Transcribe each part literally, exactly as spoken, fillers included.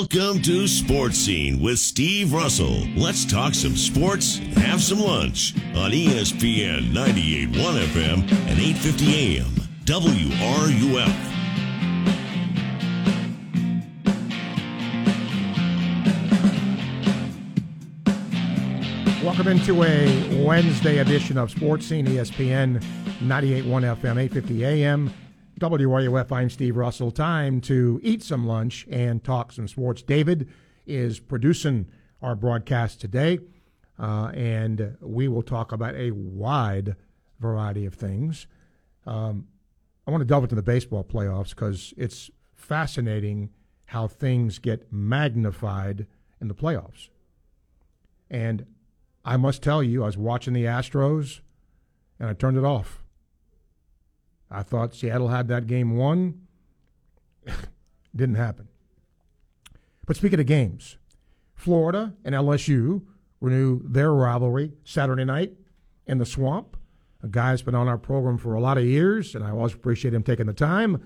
Welcome to Sports Scene with Steve Russell. Let's talk some sports and have some lunch on E S P N ninety-eight point one F M and eight fifty A M W R U F. Welcome into a Wednesday edition of Sports Scene, E S P N ninety-eight point one F M, eight fifty A M. W R U F, I'm Steve Russell. Time to eat some lunch and talk some sports. David is producing our broadcast today, uh, and we will talk about a wide variety of things. Um, I want to delve into the baseball playoffs because it's fascinating how things get magnified in the playoffs. And I must tell you, I was watching the Astros, and I turned it off. I thought Seattle had that game won. Didn't happen. But speaking of games, Florida and L S U renew their rivalry Saturday night in the Swamp. A guy that's been on our program for a lot of years, and I always appreciate him taking the time,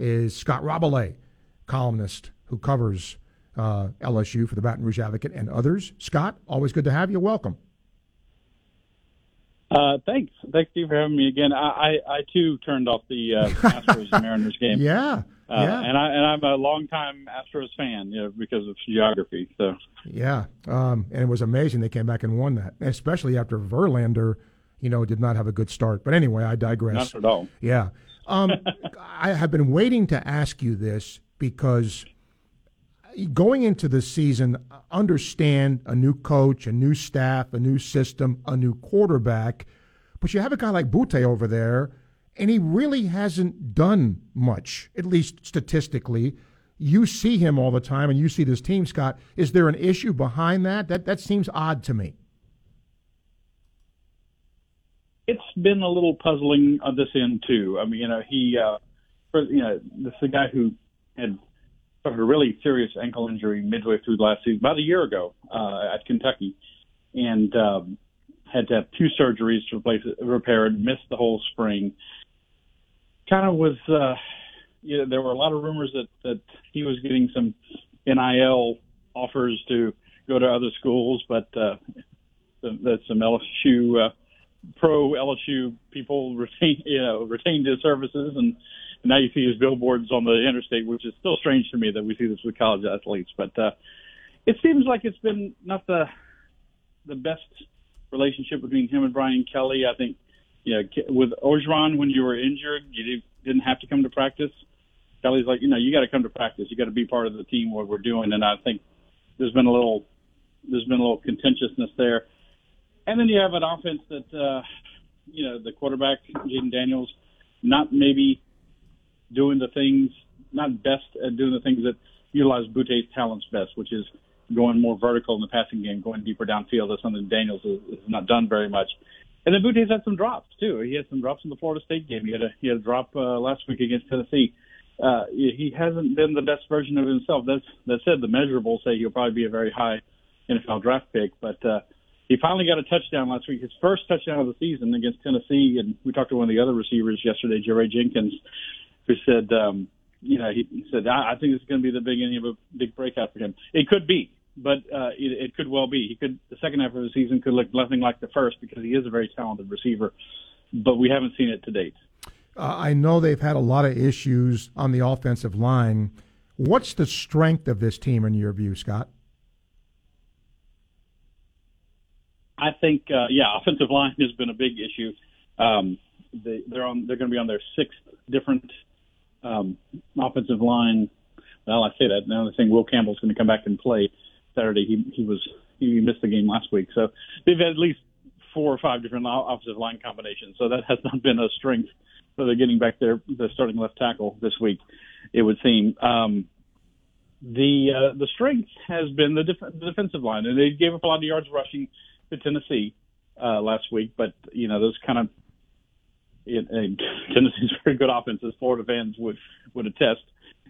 is Scott Rabalais, columnist who covers uh, L S U for the Baton Rouge Advocate and others. Scott, always good to have you. Welcome. Uh, thanks. Thanks, Steve, for having me again. I, I, I too, turned off the uh, Astros and Mariners game. Yeah, uh, yeah. And, I, and I'm a longtime Astros fan, you know, because of geography. So Yeah, um, and it was amazing they came back and won that, especially after Verlander, you know, did not have a good start. But anyway, I digress. Not at all. Yeah. Um, I have been waiting to ask you this because going into the season, understand a new coach, a new staff, a new system, a new quarterback, but you have a guy like Butte over there, and he really hasn't done much, at least statistically. You see him all the time, and you see this team, Scott. Is there an issue behind that? That that seems odd to me. It's been a little puzzling on this end too. I mean, you know, he, uh, for, you know, this is a guy who had suffered a really serious ankle injury midway through the last season, about a year ago uh, at Kentucky, and um, had to have two surgeries to replace it, repair it, missed the whole spring. Kind of was, uh, you know, there were a lot of rumors that, that he was getting some N I L offers to go to other schools, but uh, that some L S U, uh, pro L S U people retained, you know, retained his services, and now you see his billboards on the interstate, which is still strange to me that we see this with college athletes. But uh, it seems like it's been not the the best relationship between him and Brian Kelly. I think, you know, with Orgeron, when you were injured, you didn't have to come to practice. Kelly's like, you know, you got to come to practice. You got to be part of the team, what we're doing. And I think there's been a little there's been a little contentiousness there. And then you have an offense that, uh, you know, the quarterback, Jayden Daniels, not maybe – doing the things, not best at doing the things that utilize Butte's talents best, which is going more vertical in the passing game, going deeper downfield. That's something Daniels has not done very much. And then Butte's had some drops, too. He had some drops in the Florida State game. He had a, he had a drop uh, last week against Tennessee. Uh, he hasn't been the best version of himself. That's, that said, the measurables say he'll probably be a very high N F L draft pick. But uh, he finally got a touchdown last week, his first touchdown of the season against Tennessee. And we talked to one of the other receivers yesterday, Jerry Jenkins, who said, um, you know, he said, I, I think it's going to be the beginning of a big breakout for him. It could be, but uh, it, it could well be. He could the second half of the season could look nothing like the first because he is a very talented receiver, but we haven't seen it to date. Uh, I know they've had a lot of issues on the offensive line. What's the strength of this team in your view, Scott? I think, uh, yeah, offensive line has been a big issue. Um, they, they're on. They're going to be on their sixth different Um, offensive line. Well, I say that now. The thing, Will Campbell's going to come back and play Saturday. He he was he missed the game last week, so they've had at least four or five different offensive line combinations. So that has not been a strength. So they're getting back their their starting left tackle this week, it would seem. Um, the uh, the strength has been the, def- the defensive line, and they gave up a lot of yards rushing to Tennessee uh, last week. But you know those kind of It, Tennessee's very good offense, as Florida fans would, would attest,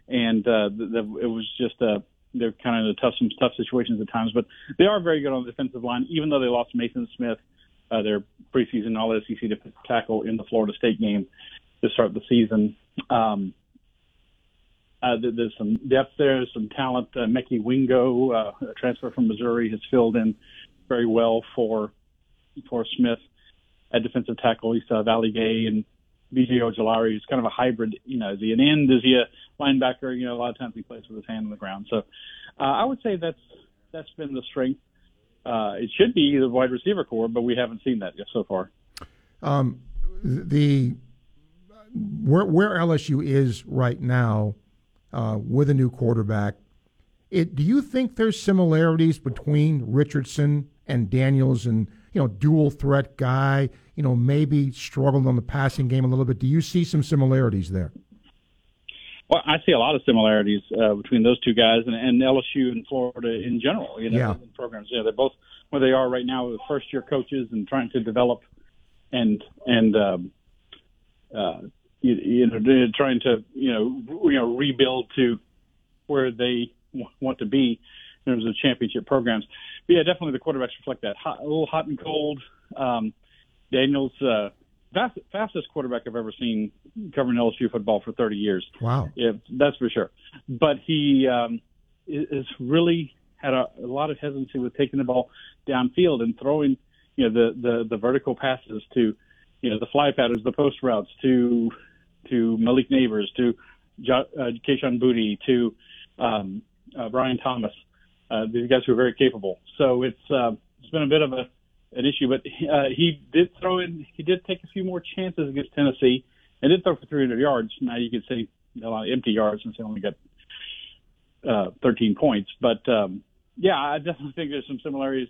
and uh, the, the, it was just uh, they're kind of in a tough, some tough situations at times. But they are very good on the defensive line, even though they lost Mason Smith, uh, their preseason All S E C tackle in the Florida State game to start the season. Um, Uh, there's some depth there, some talent. Uh, Mekhi Wingo, uh, a transfer from Missouri, has filled in very well for for Smith. At defensive tackle, he's uh, Valley-Gay and B J Ojolari, who's kind of a hybrid. You know, is he an end? Is he a linebacker? You know, a lot of times he plays with his hand on the ground. So uh, I would say that's that's been the strength. Uh, it should be the wide receiver core, but we haven't seen that yet so far. Um, the where, where L S U is right now uh, with a new quarterback, it, do you think there's similarities between Richardson and Daniels and, you know, dual threat guy, you know, maybe struggled on the passing game a little bit? Do you see some similarities there? Well, I see a lot of similarities uh, between those two guys and, and L S U and Florida in general, you know, yeah. in programs. Yeah, they're both where they are right now with first-year coaches and trying to develop and and um, uh, you, you know trying to you know re- you know rebuild to where they w- want to be in terms of championship programs. But yeah, definitely the quarterbacks reflect that. Hot, a little hot and cold. Um, Daniels. Uh, Fast, fastest quarterback I've ever seen covering L S U football for thirty years. Wow. Yeah, that's for sure. But he um, is really had a, a lot of hesitancy with taking the ball downfield and throwing, you know, the, the, the vertical passes to, you know, the fly patterns, the post routes to to Malik Neighbors, to jo- uh, Keyshawn Booty, to um, uh, Brian Thomas. Uh, these guys who are very capable. So it's uh, it's been a bit of a an issue, but uh, he did throw in, he did take a few more chances against Tennessee and did throw for three hundred yards. Now you could say a lot of empty yards since he only got uh, thirteen points. But, um, yeah, I definitely think there's some similarities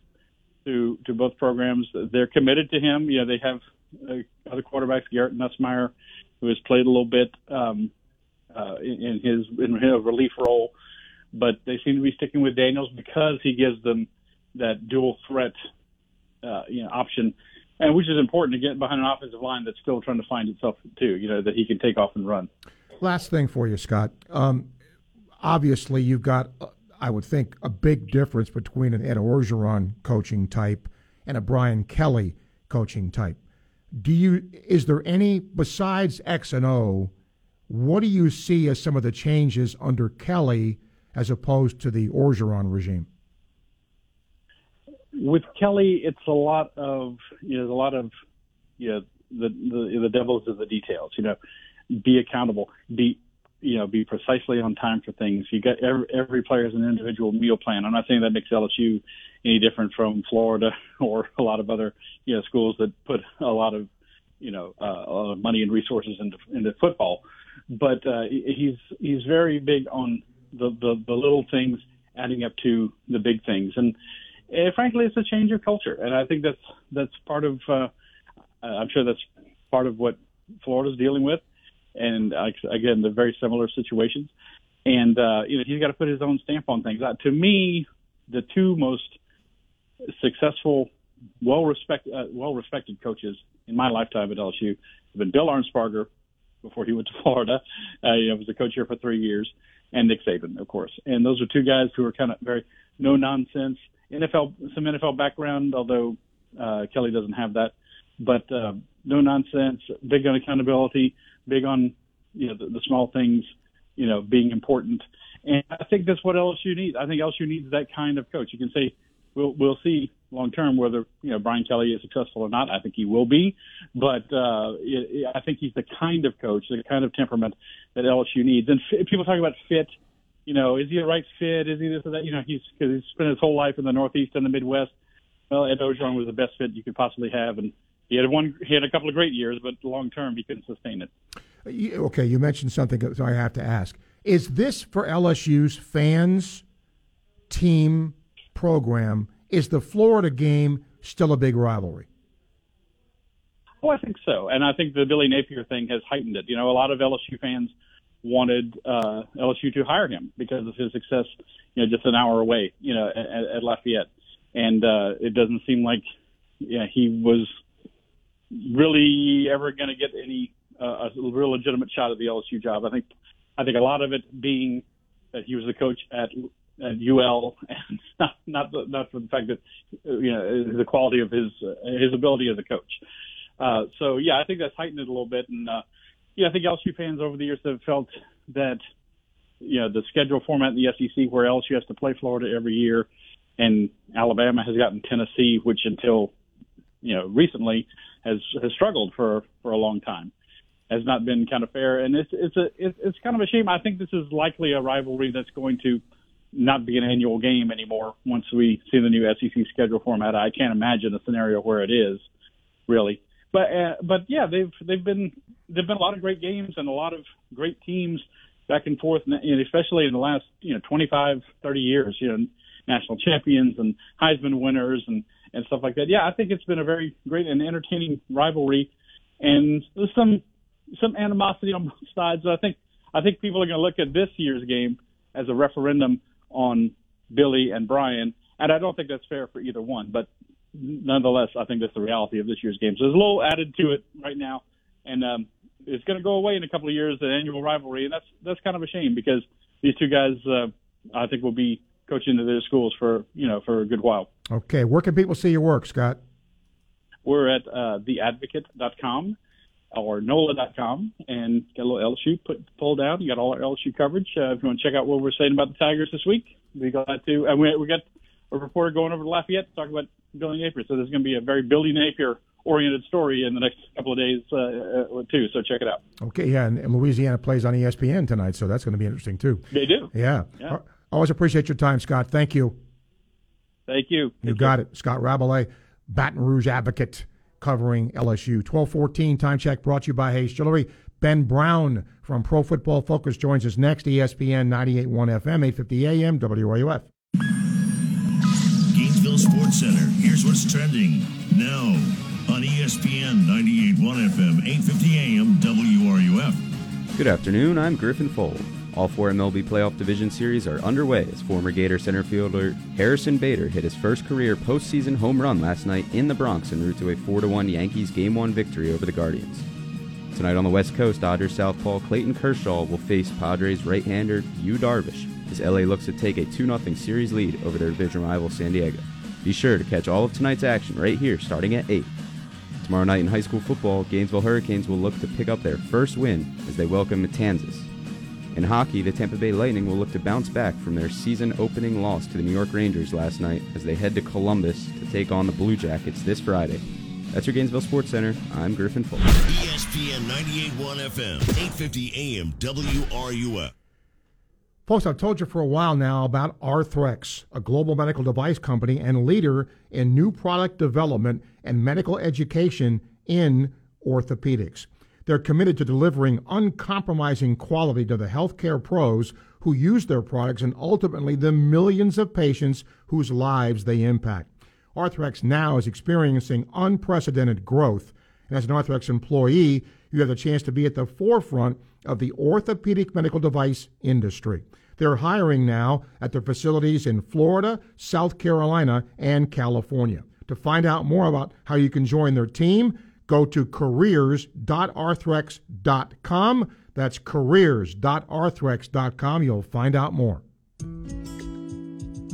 to, to both programs. They're committed to him. You know, they have uh, other quarterbacks, Garrett Nussmeier, who has played a little bit um, uh, in, in his in his relief role. But they seem to be sticking with Daniels because he gives them that dual threat Uh, you know, option, and which is important to get behind an offensive line that's still trying to find itself too. You know, that he can take off and run. Last thing for you, Scott. Um, obviously, you've got, uh, I would think, a big difference between an Ed Orgeron coaching type and a Brian Kelly coaching type. Do you? Is there any besides X and O? What do you see as some of the changes under Kelly as opposed to the Orgeron regime? With Kelly, it's a lot of you know, a lot of you know, the the the devil's in the details. You know, be accountable, be you know, be precisely on time for things. You got every, every player has an individual meal plan. I'm not saying that makes L S U any different from Florida or a lot of other you know schools that put a lot of you know uh, a lot of money and resources into into football. But uh, he's he's very big on the, the the little things adding up to the big things. And And frankly, it's a change of culture, and I think that's that's part of. Uh, I'm sure that's part of what Florida's dealing with, and uh, again, the very similar situations. And uh, you know, he's got to put his own stamp on things. Uh, to me, the two most successful, well-respected, uh, well-respected coaches in my lifetime at L S U have been Bill Arnsparger, before he went to Florida. Uh, you know, was a coach here for three years, and Nick Saban, of course. And those are two guys who are kind of very no-nonsense. N F L, some N F L background, although uh, Kelly doesn't have that. But uh, no nonsense, big on accountability, big on you know the, the small things, you know, being important. And I think that's what L S U needs. I think L S U needs that kind of coach. You can say we'll we'll see long term whether you know Brian Kelly is successful or not. I think he will be, but uh, it, it, I think he's the kind of coach, the kind of temperament that L S U needs. And f- people talk about fit. You know, is he a right fit? Is he this or that? You know, he's cause he's spent his whole life in the Northeast and the Midwest. Well, Ed Orgeron was the best fit you could possibly have, and he had one. He had a couple of great years, but long term, he couldn't sustain it. Okay, you mentioned something, so I have to ask: is this for L S U's fans, team, program? Is the Florida game still a big rivalry? Oh, I think so, and I think the Billy Napier thing has heightened it. You know, a lot of L S U fans wanted uh, L S U to hire him because of his success, you know, just an hour away, you know, at, at Lafayette. And uh, it doesn't seem like yeah, he was really ever going to get any uh, a real legitimate shot at the L S U job. I think I think a lot of it being that he was the coach at at U L, and not not, the, not for the fact that you know the quality of his uh, his ability as a coach. Uh, so yeah, I think that's heightened it a little bit. And uh, Yeah, I think L S U fans over the years have felt that you know, the schedule format in the S E C where L S U has to play Florida every year, and Alabama has gotten Tennessee, which until, you know, recently has, has struggled for, for a long time. Has not been kind of fair, and it's it's a it's kind of a shame. I think this is likely a rivalry that's going to not be an annual game anymore once we see the new S E C schedule format. I can't imagine a scenario where it is, really. But uh, but yeah, they've they've been there've been a lot of great games and a lot of great teams back and forth, and especially in the last you know twenty-five, thirty years, you know, national champions and Heisman winners and and stuff like that. Yeah, I think it's been a very great and entertaining rivalry, and there's some. Some animosity on both sides. I think I think people are going to look at this year's game as a referendum on Billy and Brian, and I don't think that's fair for either one. But nonetheless, I think that's the reality of this year's game. So there's a little added to it right now, and um, it's going to go away in a couple of years, the annual rivalry, and that's that's kind of a shame because these two guys, uh, I think, will be coaching to their schools for you know for a good while. Okay, where can people see your work, Scott? We're at uh, the advocate dot com. Or N O L A dot com, and got a little L S U put, pull down. You got all our L S U coverage. Uh, if you want to check out what we're saying about the Tigers this week, we glad to. And we, we got a reporter going over to Lafayette to talk about Billy Napier. So there's going to be a very Billy Napier-oriented story in the next couple of days, uh, too. So check it out. Okay, yeah, and, and Louisiana plays on E S P N tonight, so that's going to be interesting, too. They do. Yeah. yeah. Always appreciate your time, Scott. Thank you. Thank you. You Thank got you. it. Scott Rabalais, Baton Rouge Advocate, covering L S U. twelve fourteen time check brought to you by Hayes Jewelry. Ben Brown from Pro Football Focus joins us next. E S P N ninety-eight point one F M, eight fifty A M, W R U F. Gainesville Sports Center. Here's what's trending now on E S P N ninety-eight point one F M, eight fifty A M, W R U F. Good afternoon. I'm Griffin Fold. All four M L B playoff division series are underway as former Gator center fielder Harrison Bader hit his first career postseason home run last night in the Bronx en route to a four to one Yankees Game one victory over the Guardians. Tonight on the West Coast, Dodgers southpaw Clayton Kershaw will face Padres right-hander Yu Darvish as L A looks to take a two nothing series lead over their division rival San Diego. Be sure to catch all of tonight's action right here starting at eight. Tomorrow night in high school football, Gainesville Hurricanes will look to pick up their first win as they welcome Matanzas. In hockey, the Tampa Bay Lightning will look to bounce back from their season-opening loss to the New York Rangers last night as they head to Columbus to take on the Blue Jackets this Friday. That's your Gainesville Sports Center. I'm Griffin Fuller. E S P N ninety-eight point one F M, eight fifty A M, W R U F. Folks, I've told you for a while now about Arthrex, a global medical device company and leader in new product development and medical education in orthopedics. They're committed to delivering uncompromising quality to the healthcare pros who use their products and ultimately the millions of patients whose lives they impact. Arthrex now is experiencing unprecedented growth. And as an Arthrex employee, you have the chance to be at the forefront of the orthopedic medical device industry. They're hiring now at their facilities in Florida, South Carolina, and California. To find out more about how you can join their team, go to careers dot arthrex dot com. That's careers dot arthrex dot com. You'll find out more.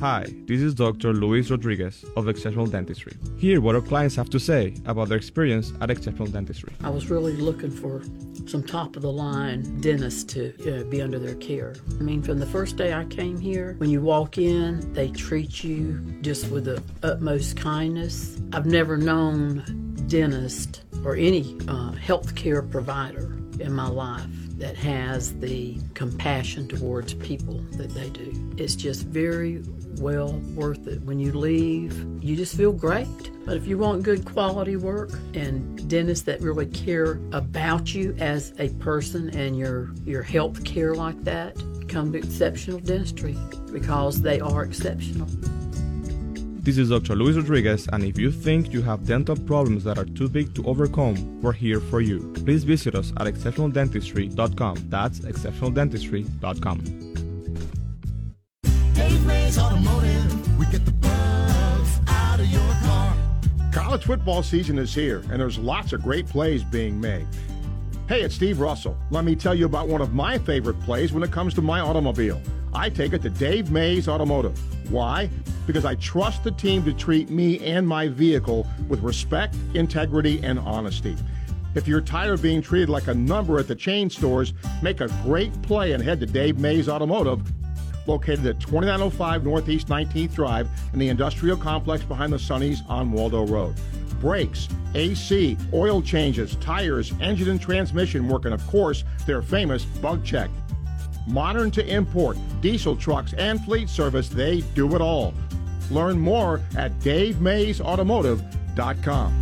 Hi, this is Doctor Luis Rodriguez of Exceptional Dentistry. Hear what our clients have to say about their experience at Exceptional Dentistry. I was really looking for some top-of-the-line dentists to uh, be under their care. I mean, from the first day I came here, when you walk in, they treat you just with the utmost kindness. I've never known dentist or any uh, health care provider in my life that has the compassion towards people that they do. It's just very well worth it. When you leave, you just feel great. But if you want good quality work and dentists that really care about you as a person and your, your health care like that, come to Exceptional Dentistry because they are exceptional. This is Doctor Luis Rodriguez, and if you think you have dental problems that are too big to overcome, we're here for you. Please visit us at exceptional dentistry dot com. That's exceptional dentistry dot com. Dave Ray's Automotive, we get the bugs out of your car. College football season is here, and there's lots of great plays being made. Hey, it's Steve Russell. Let me tell you about one of my favorite plays when it comes to my automobile. I take it to Dave Mays Automotive. Why? Because I trust the team to treat me and my vehicle with respect, integrity, and honesty. If you're tired of being treated like a number at the chain stores, make a great play and head to Dave Mays Automotive, located at twenty-nine oh five Northeast nineteenth Drive in the industrial complex behind the Sunnies on Waldo Road. Brakes, A C, oil changes, tires, engine and transmission work, and of course, their famous bug check. Modern to import, diesel trucks, and fleet service, they do it all. Learn more at Dave Mays Automotive dot com.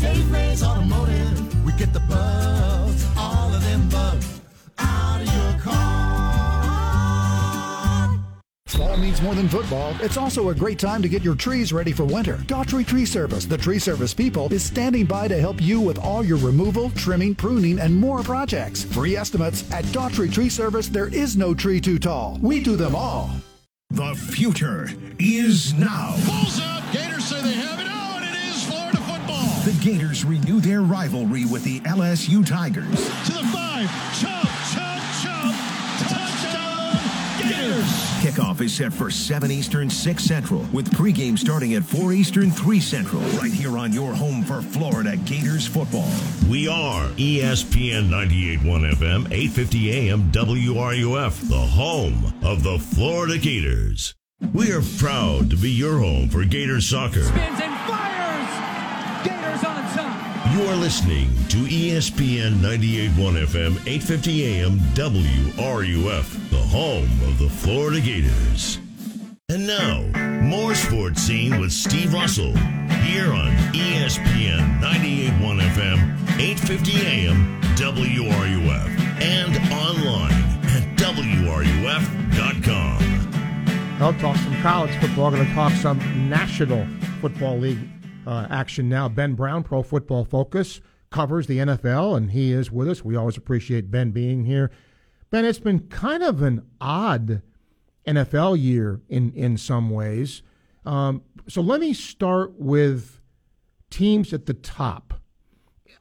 Dave Mays Automotive, we get the bugs, all of them bugs, out of your car. Fall means more than football. It's also a great time to get your trees ready for winter. Daughtry Tree Service, the tree service people, is standing by to help you with all your removal, trimming, pruning, and more projects. Free estimates at Daughtry Tree Service. There is no tree too tall. We do them all. The future is now. Balls up. Gators say they have it. Oh, and it is Florida football. The Gators renew their rivalry with the L S U Tigers. To the five. Chop, chop, chop. Touchdown, Gators. Kickoff is set for seven Eastern, six Central, with pregame starting at four Eastern, three Central, right here on your home for Florida Gators football. We are E S P N ninety-eight point one F M, eight fifty A M W R U F, the home of the Florida Gators. We are proud to be your home for Gators soccer. Spins and fires! Gators on top! You are listening to E S P N ninety-eight point one F M, eight fifty A M W R U F, the home of the Florida Gators. And now, more Sports Scene with Steve Russell, here on E S P N ninety-eight point one F M, eight fifty A M, W R U F, and online at W R U F dot com. I'll talk some college football. We're going to talk some National Football League uh, action now. Ben Brown, Pro Football Focus, covers the N F L, and he is with us. We always appreciate Ben being here. Ben, it's been kind of an odd N F L year in, in some ways. Um, so let me start with teams at the top.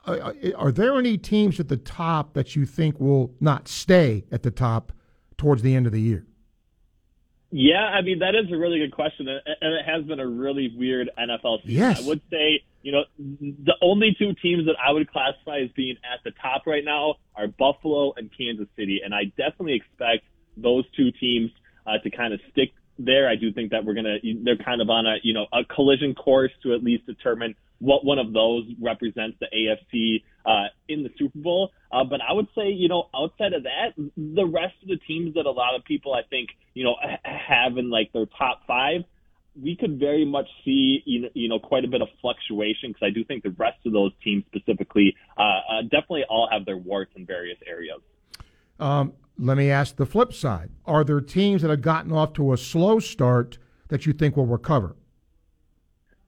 Are, are there any teams at the top that you think will not stay at the top towards the end of the year? Yeah, I mean, that is a really good question, and it has been a really weird N F L season. Yes. I would say, you know, the only two teams that I would classify as being at the top right now are Buffalo and Kansas City, and I definitely expect those two teams uh, to kind of stick there. I do think that we're gonna they're kind of on a you know a collision course to at least determine what one of those represents the A F C uh, in the Super Bowl. Uh, but I would say, you know, outside of that, the rest of the teams that a lot of people I think you know have in like their top five, we could very much see, you know, quite a bit of fluctuation, because I do think the rest of those teams specifically uh, uh, definitely all have their warts in various areas. Um, let me ask the flip side. Are there teams that have gotten off to a slow start that you think will recover?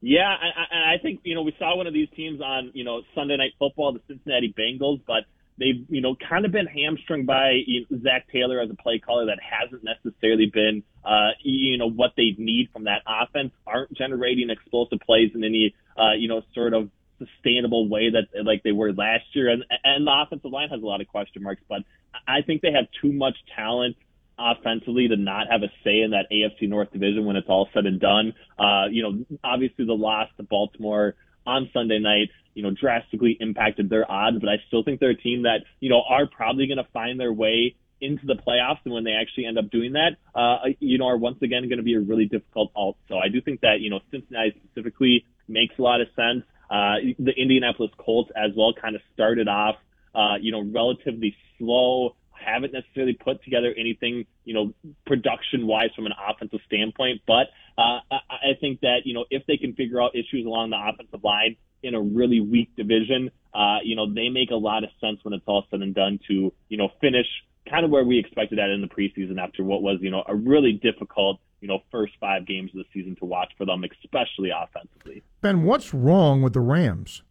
Yeah, I, I think, you know, we saw one of these teams on, you know, Sunday Night Football, the Cincinnati Bengals, but they've, you know, kind of been hamstrung by you know, Zach Taylor as a play caller that hasn't necessarily been, uh, you know, what they need from that offense. Aren't generating explosive plays in any, uh, you know, sort of sustainable way that like they were last year. And, and the offensive line has a lot of question marks, but I think they have too much talent offensively to not have a say in that A F C North division when it's all said and done. Uh, you know, obviously the loss to Baltimore on Sunday night, you know, drastically impacted their odds, but I still think they're a team that, you know, are probably going to find their way into the playoffs, and when they actually end up doing that, uh, you know, are once again going to be a really difficult alt. So I do think that, you know, Cincinnati specifically makes a lot of sense. Uh, the Indianapolis Colts as well kind of started off, uh, you know, relatively slow, haven't necessarily put together anything, you know, production-wise from an offensive standpoint, but uh, I think that, you know, if they can figure out issues along the offensive line in a really weak division, uh, you know, they make a lot of sense when it's all said and done to, you know, finish kind of where we expected that in the preseason after what was, you know, a really difficult, you know, first five games of the season to watch for them, especially offensively. Ben, what's wrong with the Rams?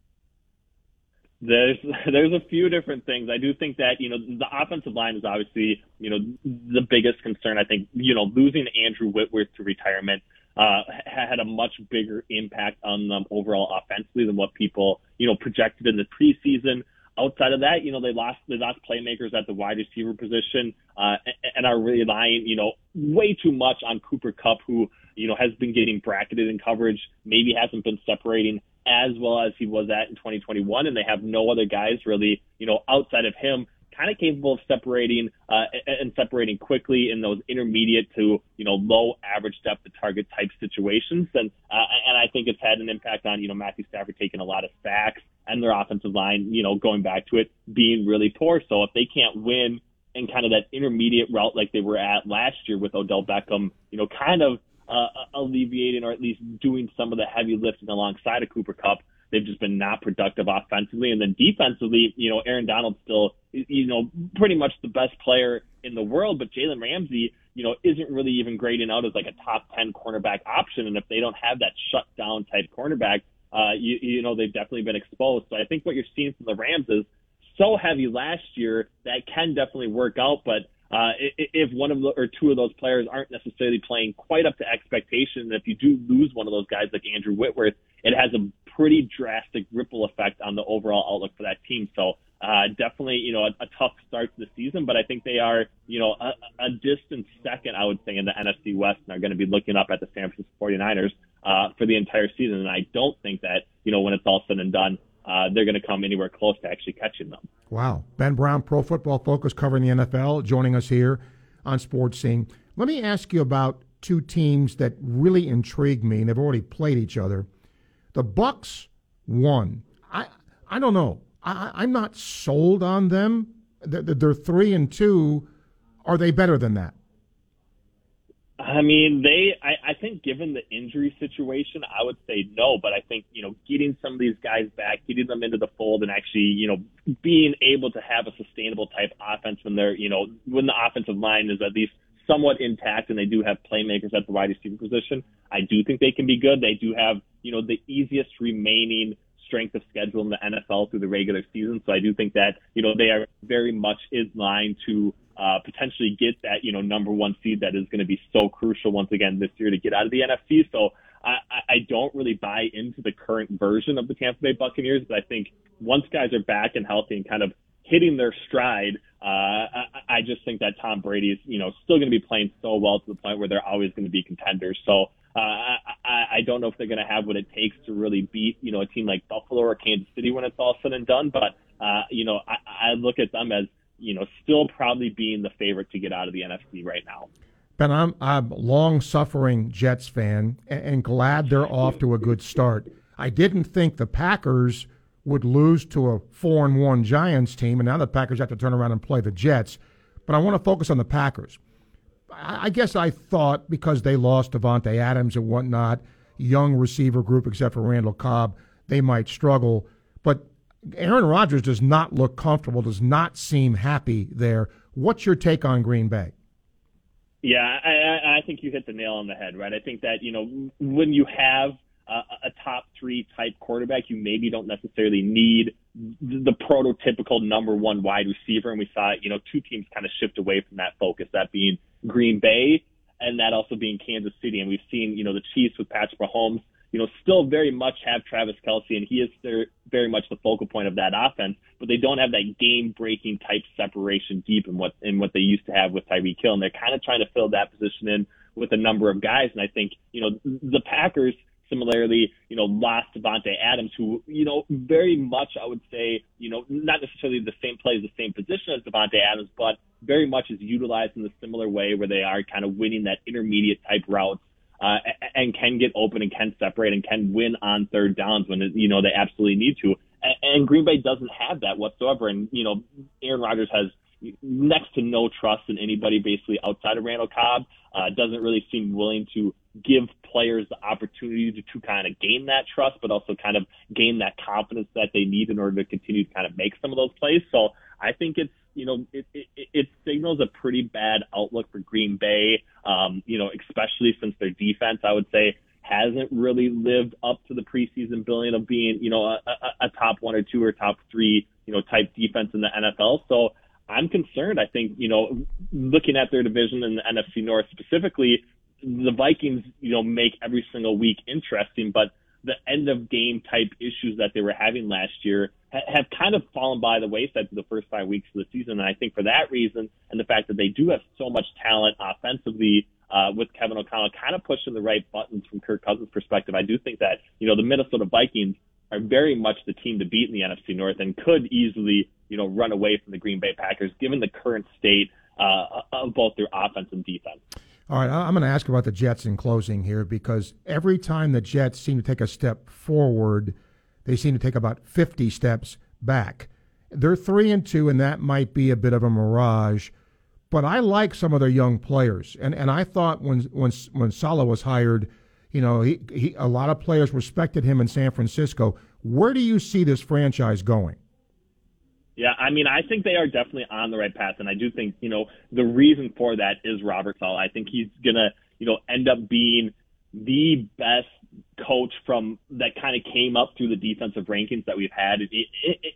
There's there's a few different things. I do think that, you know, the offensive line is obviously, you know, the biggest concern. I think, you know, losing Andrew Whitworth to retirement uh, had a much bigger impact on them overall offensively than what people, you know, projected in the preseason. Outside of that, you know, they lost they lost playmakers at the wide receiver position uh, and are relying, you know, way too much on Cooper Kupp, who – you know, has been getting bracketed in coverage, maybe hasn't been separating as well as he was at in twenty twenty-one, and they have no other guys really, you know, outside of him, kind of capable of separating uh, and separating quickly in those intermediate to, you know, low average depth to target type situations. And uh, and I think it's had an impact on, you know, Matthew Stafford taking a lot of sacks and their offensive line, you know, going back to it, being really poor. So if they can't win in kind of that intermediate route like they were at last year with Odell Beckham, you know, kind of uh, alleviating or at least doing some of the heavy lifting alongside of Cooper Kupp, they've just been not productive offensively. And then defensively, you know, Aaron Donald's still, you know, pretty much the best player in the world, but Jalen Ramsey, you know, isn't really even grading out as like a top ten cornerback option. And if they don't have that shutdown type cornerback, uh, you, you know, they've definitely been exposed. So I think what you're seeing from the Rams is so heavy last year that can definitely work out. But uh, if one of the, or two of those players aren't necessarily playing quite up to expectation, if you do lose one of those guys like Andrew Whitworth, it has a pretty drastic ripple effect on the overall outlook for that team. So uh, definitely, you know, a, a tough start to the season, but I think they are, you know, a, a distant second, I would say, in the N F C West, and are going to be looking up at the San Francisco forty-niners uh, for the entire season. And I don't think that, you know, when it's all said and done, Uh, they're going to come anywhere close to actually catching them. Wow. Ben Brown, Pro Football Focus, covering the N F L, joining us here on Sports Scene. Let me ask you about two teams that really intrigue me, and they've already played each other. The Bucs won. I I don't know. I, I'm not sold on them. They're, they're three and two. Are they better than that? I mean, they, I, I think given the injury situation, I would say no, but I think, you know, getting some of these guys back, getting them into the fold and actually, you know, being able to have a sustainable type offense when they're, you know, when the offensive line is at least somewhat intact and they do have playmakers at the wide receiver position, I do think they can be good. They do have, you know, the easiest remaining strength of schedule in the N F L through the regular season. So I do think that, you know, they are very much in line to, Uh, potentially get that, you know, number one seed that is going to be so crucial once again this year to get out of the N F C. So I, I don't really buy into the current version of the Tampa Bay Buccaneers, but I think once guys are back and healthy and kind of hitting their stride, uh, I, I just think that Tom Brady is, you know, still going to be playing so well to the point where they're always going to be contenders. So uh, I, I don't know if they're going to have what it takes to really beat, you know, a team like Buffalo or Kansas City when it's all said and done. But, uh, you know, I, I look at them as, you know, still probably being the favorite to get out of the N F C right now. Ben, I'm, I'm a long-suffering Jets fan and, and glad they're off to a good start. I didn't think the Packers would lose to a four and one Giants team, and now the Packers have to turn around and play the Jets. But I want to focus on the Packers. I, I guess I thought because they lost Davante Adams and whatnot, young receiver group except for Randall Cobb, they might struggle. But Aaron Rodgers does not look comfortable, does not seem happy there. What's your take on Green Bay? Yeah, I, I think you hit the nail on the head, right? I think that, you know, when you have a, a top three type quarterback, you maybe don't necessarily need the prototypical number one wide receiver. And we saw, you know, two teams kind of shift away from that focus, that being Green Bay and that also being Kansas City. And we've seen, you know, the Chiefs with Patrick Mahomes, you know, still very much have Travis Kelce, and he is their, very much the focal point of that offense, but they don't have that game-breaking type separation deep in what in what they used to have with Tyreek Hill, and they're kind of trying to fill that position in with a number of guys. And I think, you know, the Packers similarly, you know, lost Davante Adams, who, you know, very much, I would say, you know, not necessarily the same plays, the same position as Davante Adams, but very much is utilized in a similar way where they are kind of winning that intermediate type route. Uh, and can get open and can separate and can win on third downs when, you know, they absolutely need to. And Green Bay doesn't have that whatsoever. And, you know, Aaron Rodgers has next to no trust in anybody basically outside of Randall Cobb, uh, doesn't really seem willing to give players the opportunity to, to kind of gain that trust, but also kind of gain that confidence that they need in order to continue to kind of make some of those plays. So I think it's, you know, it, it, it signals a pretty bad outlook for Green Bay, um, you know, especially since their defense, I would say, hasn't really lived up to the preseason billing of being, you know, a, a, a top one or two or top three, you know, type defense in the N F L. So I'm concerned. I think, you know, looking at their division in the N F C North specifically, the Vikings, you know, make every single week interesting, but the end-of-game type issues that they were having last year ha- have kind of fallen by the wayside for the first five weeks of the season. And I think for that reason, and the fact that they do have so much talent offensively, uh, with Kevin O'Connell, kind of pushing the right buttons from Kirk Cousins' perspective. I do think that, you know, the Minnesota Vikings are very much the team to beat in the N F C North and could easily, you know, run away from the Green Bay Packers given the current state uh, of both their offense and defense. All right, I'm going to ask about the Jets in closing here, because every time the Jets seem to take a step forward, they seem to take about fifty steps back. They're three and two, and that might be a bit of a mirage, but I like some of their young players. And and I thought when when when Saleh was hired, you know, he, he a lot of players respected him in San Francisco. Where do you see this franchise going? Yeah, I mean, I think they are definitely on the right path, and I do think, you know, the reason for that is Robert Saleh. I think he's gonna, you know, end up being the best coach from that kind of came up through the defensive rankings that we've had in,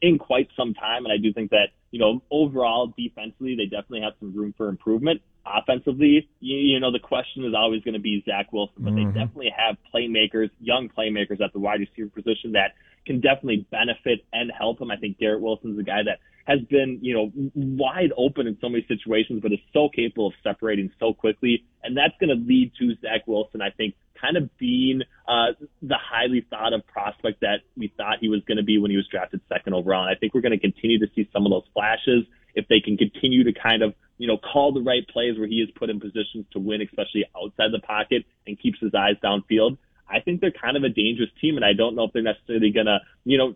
in quite some time. And I do think that, you know, overall defensively, they definitely have some room for improvement. Offensively, you, you know, the question is always going to be Zach Wilson, but mm-hmm. they definitely have playmakers, young playmakers at the wide receiver position that can definitely benefit and help him. I think Garrett Wilson's a guy that has been, you know, wide open in so many situations, but is so capable of separating so quickly. And that's going to lead to Zach Wilson, I think, kind of being uh, the highly thought of prospect that we thought he was going to be when he was drafted second overall. And I think we're going to continue to see some of those flashes if they can continue to kind of, you know, call the right plays where he is put in positions to win, especially outside the pocket, and keeps his eyes downfield. I think they're kind of a dangerous team, and I don't know if they're necessarily going to, you know,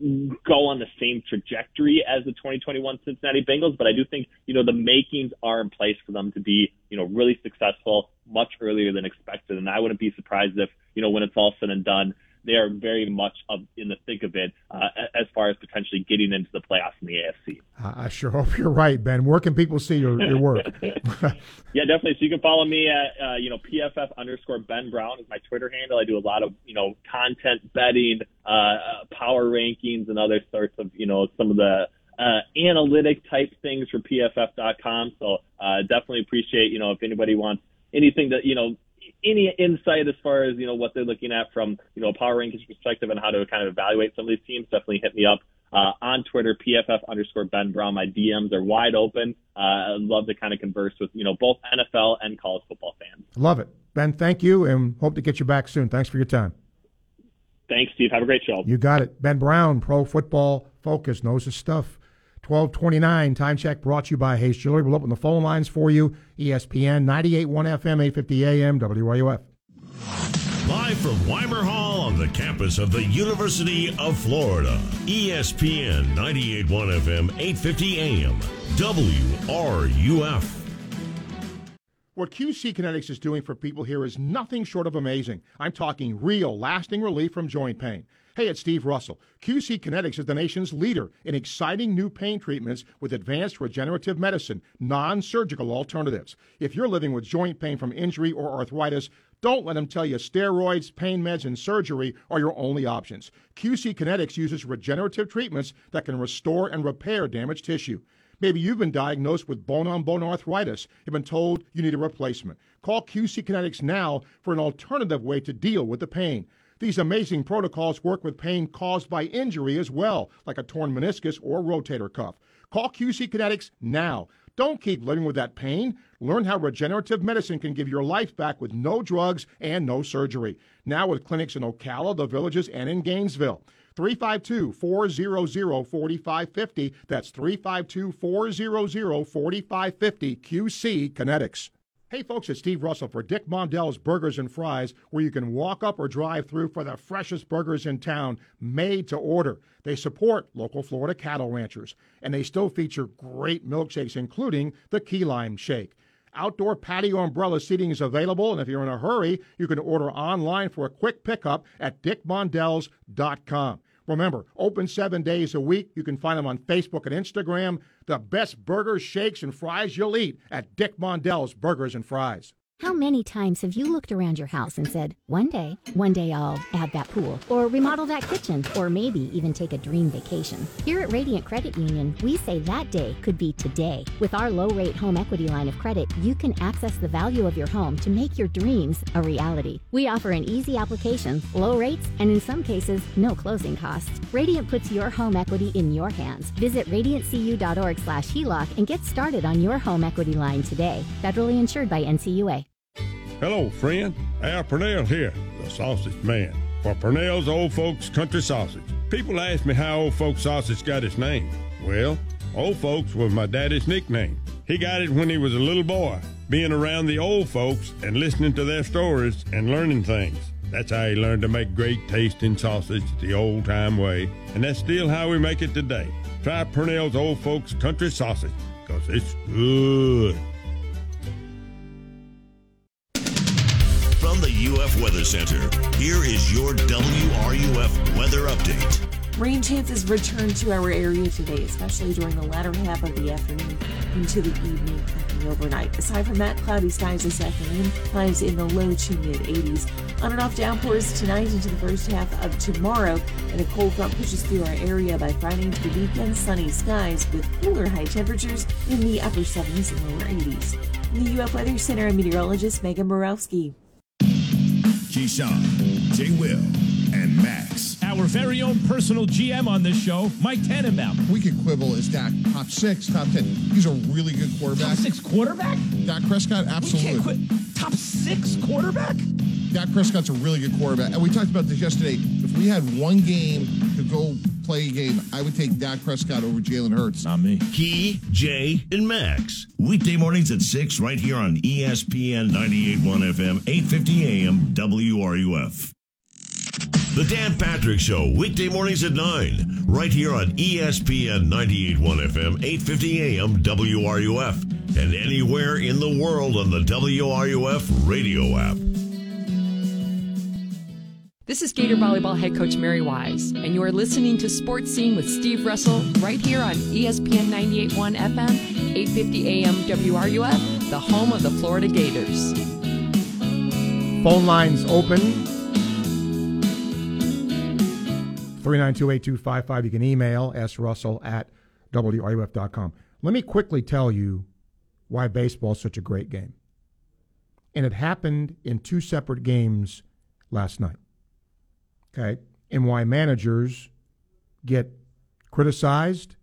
go on the same trajectory as the twenty twenty-one Cincinnati Bengals, but I do think, you know, the makings are in place for them to be, you know, really successful much earlier than expected. And I wouldn't be surprised if, you know, when it's all said and done, they are very much up in the thick of it uh, as far as potentially getting into the playoffs in the A F C. I sure hope you're right, Ben. Where can people see your, your work? Yeah, definitely. So you can follow me at, uh, you know, P F F underscore Ben Brown is my Twitter handle. I do a lot of, you know, content, betting, uh, power rankings, and other sorts of, you know, some of the uh, analytic type things for P F F dot com. So uh, definitely appreciate, you know, if anybody wants anything that, you know, any insight as far as, you know, what they're looking at from, you know, a power rankings perspective and how to kind of evaluate some of these teams, definitely hit me up uh, on Twitter, P F F underscore Ben Brown. My D Ms are wide open. Uh, I'd love to kind of converse with, you know, both N F L and college football fans. Love it. Ben, thank you, and hope to get you back soon. Thanks for your time. Thanks, Steve. Have a great show. You got it. Ben Brown, Pro Football Focus, knows his stuff. twelve twenty-nine, time check brought to you by Hayes Jewelry. We'll open the phone lines for you. E S P N ninety-eight point one F M, eight fifty A M, W R U F. Live from Weimer Hall on the campus of the University of Florida, E S P N ninety-eight point one F M, eight fifty A M, W R U F. What Q C Kinetics is doing for people here is nothing short of amazing. I'm talking real, lasting relief from joint pain. Hey, it's Steve Russell. Q C Kinetics is the nation's leader in exciting new pain treatments with advanced regenerative medicine, non-surgical alternatives. If you're living with joint pain from injury or arthritis, don't let them tell you steroids, pain meds, and surgery are your only options. Q C Kinetics uses regenerative treatments that can restore and repair damaged tissue. Maybe you've been diagnosed with bone-on-bone arthritis. You've been told you need a replacement. Call Q C Kinetics now for an alternative way to deal with the pain. These amazing protocols work with pain caused by injury as well, like a torn meniscus or rotator cuff. Call Q C Kinetics now. Don't keep living with that pain. Learn how regenerative medicine can give your life back with no drugs and no surgery. Now with clinics in Ocala, The Villages, and in Gainesville. three five two, four hundred, forty-five fifty. That's three five two, four hundred, forty-five fifty, Q C Kinetics. Hey folks, it's Steve Russell for Dick Mondell's Burgers and Fries, where you can walk up or drive through for the freshest burgers in town, made to order. They support local Florida cattle ranchers, and they still feature great milkshakes, including the Key Lime Shake. Outdoor patio umbrella seating is available, and if you're in a hurry, you can order online for a quick pickup at dick mondells dot com. Remember, open seven days a week. You can find them on Facebook and Instagram. The best burgers, shakes, and fries you'll eat at Dick Mondell's Burgers and Fries. How many times have you looked around your house and said, one day, one day I'll add that pool, or remodel that kitchen, or maybe even take a dream vacation? Here at Radiant Credit Union, we say that day could be today. With our low-rate home equity line of credit, you can access the value of your home to make your dreams a reality. We offer an easy application, low rates, and in some cases, no closing costs. Radiant puts your home equity in your hands. Visit radiantcu.org slash HELOC and get started on your home equity line today. Federally insured by N C U A. Hello, friend. Al Purnell here, the sausage man, for Purnell's Old Folks Country Sausage. People ask me how Old Folks Sausage got its name. Well, Old Folks was my daddy's nickname. He got it when he was a little boy, being around the old folks and listening to their stories and learning things. That's how he learned to make great tasting sausage the old-time way, and that's still how we make it today. Try Purnell's Old Folks Country Sausage, because it's good. From the U F Weather Center, here is your W R U F weather update. Rain chances return to our area today, especially during the latter half of the afternoon into the evening and overnight. Aside from that, cloudy skies this afternoon, highs in the low to mid-eighties. On and off downpours tonight into the first half of tomorrow, and a cold front pushes through our area by Friday into the weekend. Sunny skies with cooler high temperatures in the upper seventies and lower eighties. In the U F Weather Center, I'm meteorologist Megan Borowski. Keyshawn, J. Will, and Max. Our very own personal G M on this show, Mike Tannenbaum. We can quibble as Dak top six, top ten. He's a really good quarterback. Top six quarterback? Dak Prescott, absolutely. We can't quit. Top six quarterback? Dak Prescott's a really good quarterback. And we talked about this yesterday. If we had one game to go play a game, I would take Dak Prescott over Jalen Hurts. Not me. Key, Jay, and Max. Weekday mornings at six right here on E S P N ninety-eight point one F M, eight fifty A M W R U F. The Dan Patrick Show, weekday mornings at nine, right here on E S P N ninety-eight point one F M, eight fifty A M W R U F, and anywhere in the world on the W R U F radio app. This is Gator Volleyball Head Coach Mary Wise, and you are listening to Sports Scene with Steve Russell right here on E S P N ninety-eight point one F M, eight fifty A M W R U F, the home of the Florida Gators. Phone lines open. three nine two, eight two five five. You can email s russell at w r u f dot com. Let me quickly tell you why baseball is such a great game. And it happened in two separate games last night. Okay? And why managers get criticized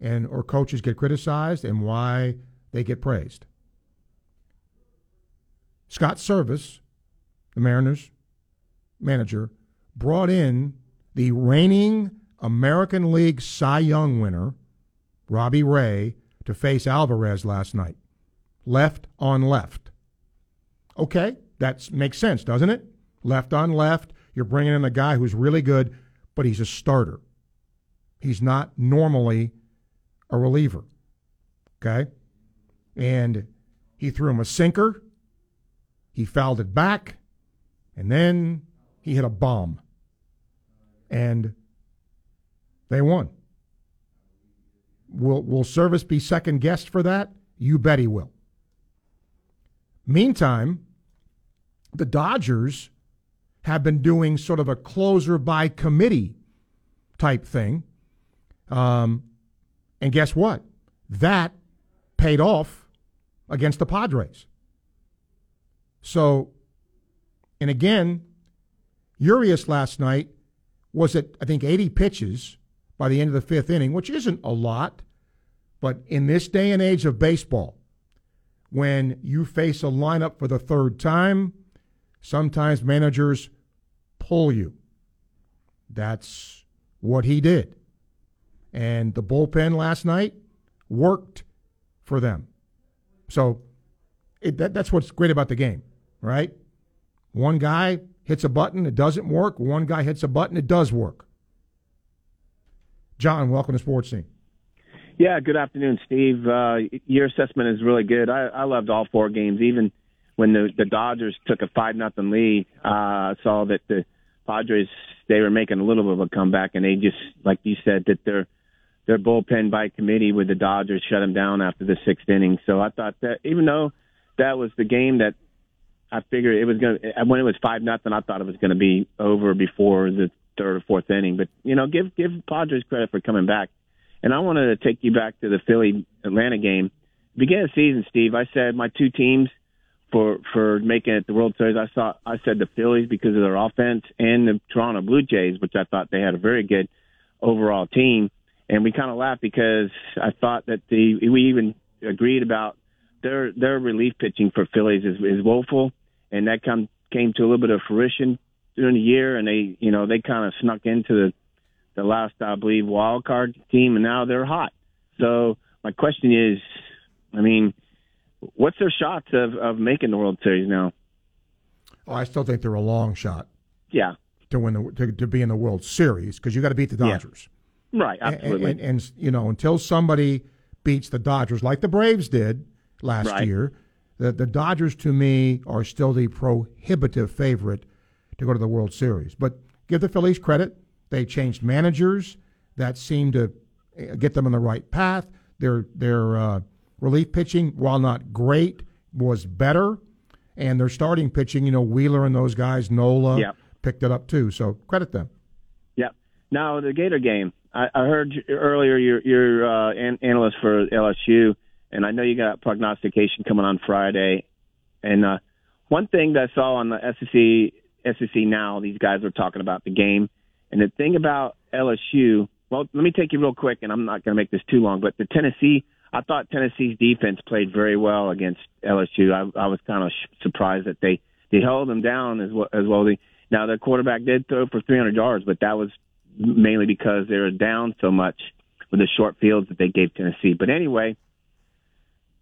and or coaches get criticized and why they get praised. Scott Service, the Mariners manager, brought in the reigning American League Cy Young winner, Robbie Ray, to face Alvarez last night. Left on left. Okay, that makes sense, doesn't it? Left on left, you're bringing in a guy who's really good, but he's a starter. He's not normally a reliever. Okay? And he threw him a sinker. He fouled it back. And then he hit a bomb. And they won. Will will Service be second-guessed for that? You bet he will. Meantime, the Dodgers have been doing sort of a closer by committee type thing. Um, and guess what? That paid off against the Padres. So, and again, Urias last night was at, I think, eighty pitches by the end of the fifth inning, which isn't a lot. But in this day and age of baseball, when you face a lineup for the third time, sometimes managers pull you. That's what he did. And the bullpen last night worked for them. So it, that, that's what's great about the game, right? One guy hits a button, it doesn't work. One guy hits a button, it does work. John, welcome to Sports Scene. Yeah, good afternoon, Steve. Uh, your assessment is really good. I, I loved all four games, even when the, the Dodgers took a five nothing lead. I uh, saw that the Padres, they were making a little bit of a comeback, and they just, like you said, that their their bullpen by committee with the Dodgers shut them down after the sixth inning. So I thought that, even though that was the game that I figured it was going to, when it was five nothing, I thought it was going to be over before the third or fourth inning. But, you know, give give Padres credit for coming back. And I wanted to take you back to the Philly-Atlanta game. Beginning of the season, Steve, I said my two teams for for making it the World Series, I saw I said the Phillies because of their offense and the Toronto Blue Jays, which I thought they had a very good overall team. And we kind of laughed because I thought that the we even agreed about Their their relief pitching for Phillies is, is woeful, and that come, came to a little bit of fruition during the year, and they, you know, they kind of snuck into the, the last, I believe, wild card team, and now they're hot. So my question is, I mean, what's their shots of, of making the World Series now? Oh, I still think they're a long shot. Yeah. To win the to, to be in the World Series, because you got to beat the Dodgers. Yeah. Right, absolutely. And, and, and, you know, until somebody beats the Dodgers, like the Braves did last right. year, the, the Dodgers, to me, are still the prohibitive favorite to go to the World Series. But give the Phillies credit. They changed managers. That seemed to get them on the right path. Their their uh, relief pitching, while not great, was better. And their starting pitching, you know, Wheeler and those guys, Nola, yep. picked it up too. So credit them. Yeah. Now, the Gator game, I, I heard earlier your, your uh, an- analyst for L S U, and I know you got prognostication coming on Friday. And uh, one thing that I saw on the S E C, S E C Now, these guys were talking about the game. And the thing about L S U, well, let me take you real quick, and I'm not going to make this too long, but the Tennessee, I thought Tennessee's defense played very well against L S U. I, I was kind of sh- surprised that they, they held them down as well. As well. They, now, their quarterback did throw for three hundred yards, but that was mainly because they were down so much with the short fields that they gave Tennessee. But anyway,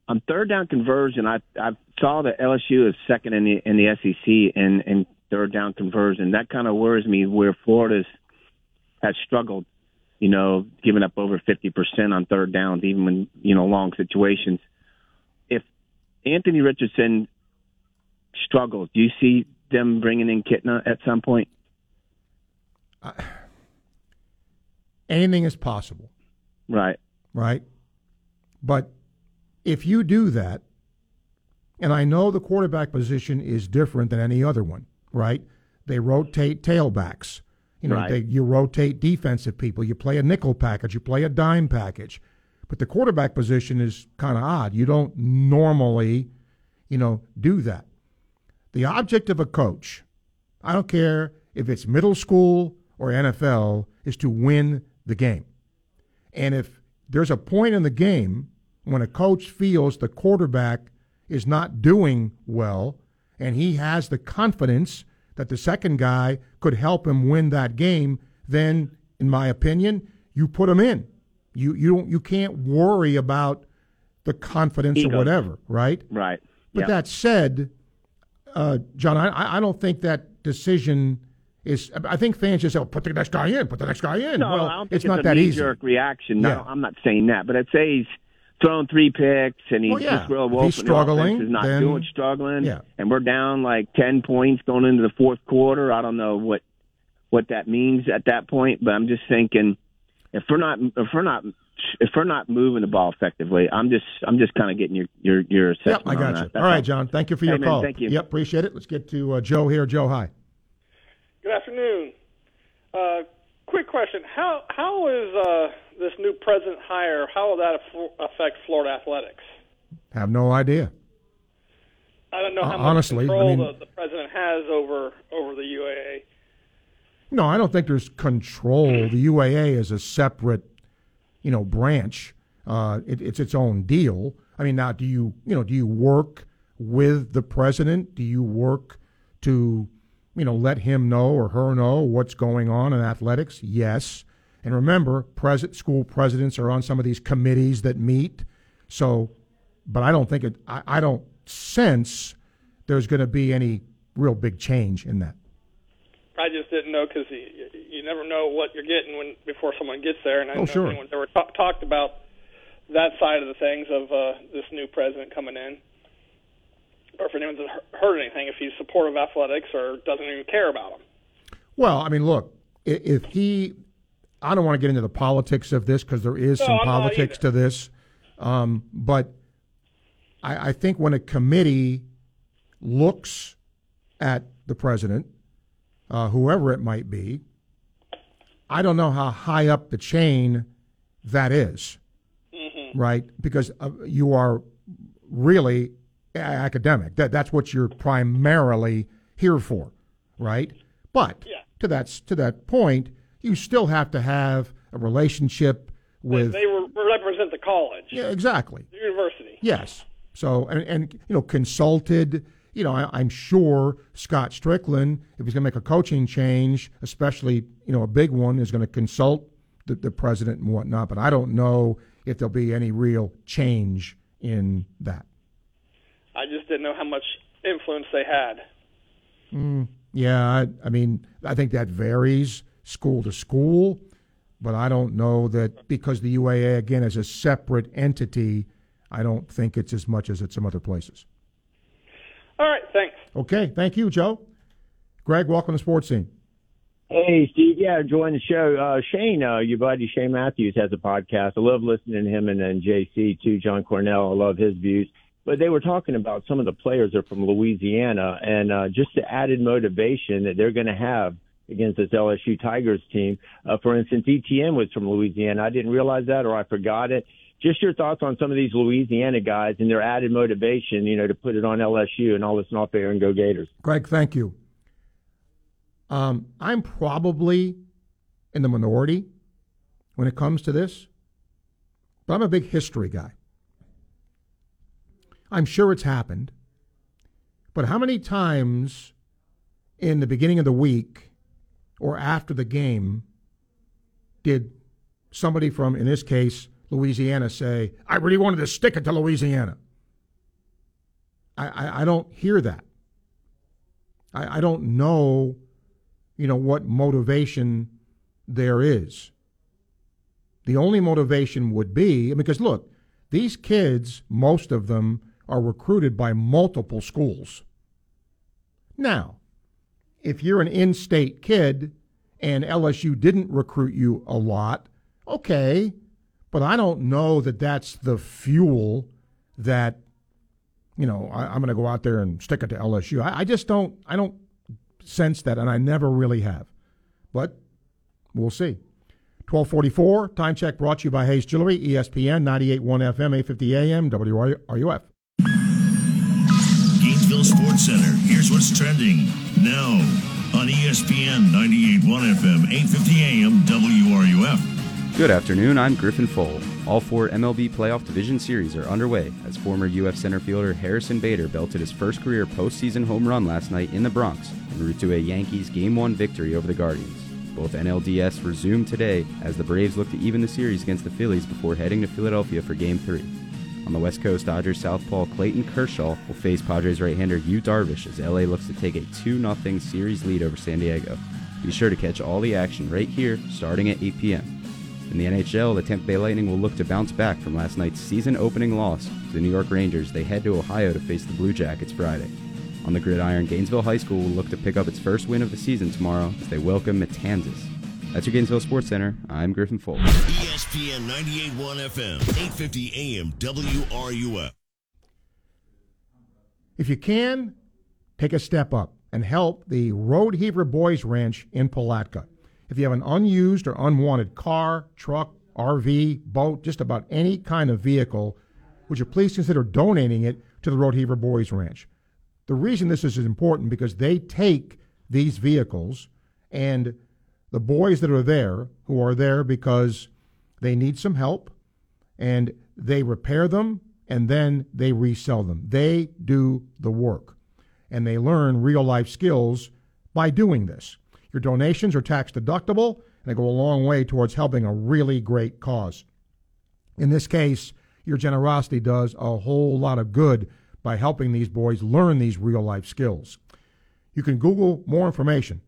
on third down conversion, I, I saw that L S U is second in the, in the S E C in, in third down conversion. That kind of worries me where Florida's has struggled, you know, giving up over fifty percent on third downs, even when, you know, long situations. If Anthony Richardson struggles, do you see them bringing in Kitna at some point? Uh, anything is possible. Right. Right. But if you do that, and I know the quarterback position is different than any other one, right? They rotate tailbacks. You know, right. they, you rotate defensive people. You play a nickel package. You play a dime package. But the quarterback position is kind of odd. You don't normally, you know, do that. The object of a coach, I don't care if it's middle school or N F L, is to win the game. And if there's a point in the game when a coach feels the quarterback is not doing well and he has the confidence that the second guy could help him win that game, then, in my opinion, you put him in. You you don't you can't worry about the confidence Ego. or whatever, right? Right. But yeah. that said, uh, John, I, I don't think that decision is. I think fans just say, oh, "Put the next guy in, put the next guy in." No, well, I don't think it's, it's not a that easy. Knee-jerk reaction. No, yeah. I'm not saying that, but I'd say he's thrown three picks and he's well, yeah. just real woeful. He's struggling. He's not then, doing struggling. Yeah. And we're down like ten points going into the fourth quarter. I don't know what what that means at that point, but I'm just thinking if we're not if we're not if we're not moving the ball effectively, I'm just I'm just kind of getting your your your assessment. Yep, I got you. That. All right, John. Thank you for your hey, call. Man, thank you. Yep, appreciate it. Let's get to uh, Joe here. Joe, hi. Good afternoon. Uh, quick question: How how is uh, this new president hire, how will that affect Florida athletics? Have no idea. I don't know how uh, much honestly, control I mean, the, the president has over, over the U A A. No, I don't think there's control. The U A A is a separate, you know, branch. Uh, it, it's its own deal. I mean, now do you, you know, do you work with the president? Do you work to, you know, let him know or her know what's going on in athletics? Yes. And remember, pres- school presidents are on some of these committees that meet. So, but I don't think it, I, I don't sense there's going to be any real big change in that. I just didn't know because you, you never know what you're getting when before someone gets there. And I oh, know sure. anyone's ever t- talked about that side of the things of uh, this new president coming in. Or if anyone's heard anything, if he's supportive of athletics or doesn't even care about them. Well, I mean, look, if he... I don't want to get into the politics of this because there is no, some I'm politics to this. Um, but I, I think when a committee looks at the president, uh, whoever it might be, I don't know how high up the chain that is, mm-hmm. right? Because uh, you are really academic. That, that's what you're primarily here for, right? But yeah. to that, to that point... You still have to have a relationship with. They, they represent the college. Yeah, exactly. The university. Yes. So and, and you know, consulted you know, I, I'm sure Scott Strickland, if he's going to make a coaching change, especially, you know, a big one, is going to consult the, the president and whatnot. But I don't know if there'll be any real change in that. I just didn't know how much influence they had. Mm, yeah, I, I mean, I think that varies school to school. But I don't know that because the U A A, again, is a separate entity, I don't think it's as much as at some other places. All right, thanks. Okay, thank you, Joe. Greg, welcome to Sports Scene. Hey, Steve. Yeah, join the show. Uh, Shane, uh, your buddy Shane Matthews has a podcast. I love listening to him and then J C, too, John Cornell. I love his views. But they were talking about some of the players are from Louisiana, and uh, just the added motivation that they're going to have against this L S U Tigers team. Uh, for instance, E T N was from Louisiana. I didn't realize that, or I forgot it. Just your thoughts on some of these Louisiana guys and their added motivation, you know, to put it on L S U and all this, not fair, and go Gators. Greg, thank you. Um, I'm probably in the minority when it comes to this, but I'm a big history guy. I'm sure it's happened, but how many times in the beginning of the week or after the game did somebody from, in this case, Louisiana say, I really wanted to stick it to Louisiana? I, I, I don't hear that. I, I don't know, you know, what motivation there is. The only motivation would be, because look, these kids, most of them, are recruited by multiple schools. Now, if you're an in-state kid and L S U didn't recruit you a lot, okay, but I don't know that that's the fuel that, you know, I, I'm going to go out there and stick it to L S U. I, I just don't, I don't sense that, and I never really have. But we'll see. twelve forty-four, time check brought to you by Hayes Jewelry, E S P N ninety-eight point one F M, eight fifty A M, W R U F. Gainesville Sports Center, here's what's trending now on E S P N ninety-eight point one F M, eight fifty A M, W R U F. Good afternoon, I'm Griffin Fole. All four M L B playoff division series are underway as former U F center fielder Harrison Bader belted his first career postseason home run last night in the Bronx en route to a Yankees Game one victory over the Guardians. Both N L D S resumed today as the Braves look to even the series against the Phillies before heading to Philadelphia for Game three. On the West Coast, Dodgers southpaw Clayton Kershaw will face Padres right-hander Yu Darvish as L A looks to take a two nothing series lead over San Diego. Be sure to catch all the action right here, starting at eight p.m. In the N H L, the Tampa Bay Lightning will look to bounce back from last night's season-opening loss to the New York Rangers. They head to Ohio to face the Blue Jackets Friday. On the gridiron, Gainesville High School will look to pick up its first win of the season tomorrow as they welcome Matanzas. That's your Gainesville Sports Center. I'm Griffin Fole. E S P N ninety-eight point one F M, eight fifty A M, W R U F. If you can, take a step up and help the Road Heaver Boys Ranch in Palatka. If you have an unused or unwanted car, truck, R V, boat, just about any kind of vehicle, would you please consider donating it to the Road Heaver Boys Ranch? The reason this is important because they take these vehicles, and the boys that are there, who are there because they need some help, and they repair them, and then they resell them. They do the work, and they learn real-life skills by doing this. Your donations are tax-deductible, and they go a long way towards helping a really great cause. In this case, your generosity does a whole lot of good by helping these boys learn these real-life skills. You can Google more information,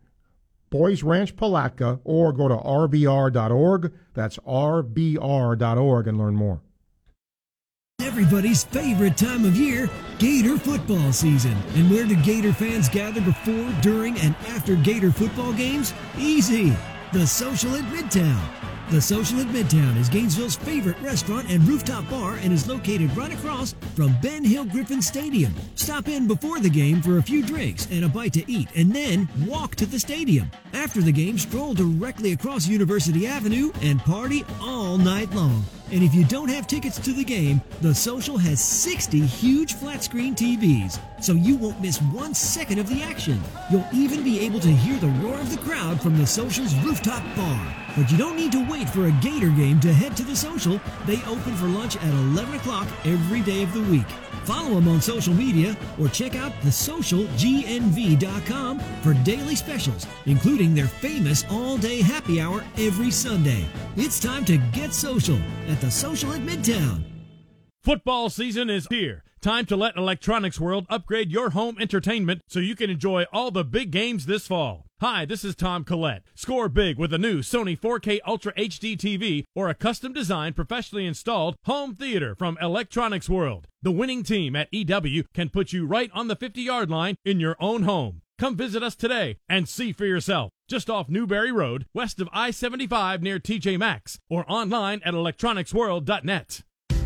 Boys Ranch Palatka, or go to r b r dot org. That's r b r dot org and learn more. Everybody's favorite time of year, Gator football season. And where do Gator fans gather before, during, and after Gator football games? Easy. The Social at Midtown. The Social at Midtown is Gainesville's favorite restaurant and rooftop bar and is located right across from Ben Hill Griffin Stadium. Stop in before the game for a few drinks and a bite to eat, and then walk to the stadium. After the game, stroll directly across University Avenue and party all night long. And if you don't have tickets to the game, The Social has sixty huge flat-screen T Vs, so you won't miss one second of the action. You'll even be able to hear the roar of the crowd from the Social's rooftop bar. But you don't need to wait for a Gator game to head to the Social. They open for lunch at eleven o'clock every day of the week. Follow them on social media or check out the social g n v dot com for daily specials, including their famous all-day happy hour every Sunday. It's time to get social at the Social at Midtown. Football season is here. Time to let Electronics World upgrade your home entertainment so you can enjoy all the big games this fall. Hi, this is Tom Collette. Score big with a new Sony four K Ultra H D T V or a custom-designed, professionally installed home theater from Electronics World. The winning team at E W can put you right on the fifty-yard line in your own home. Come visit us today and see for yourself. Just off Newberry Road, west of I seventy-five near T J Maxx, or online at electronics world dot net.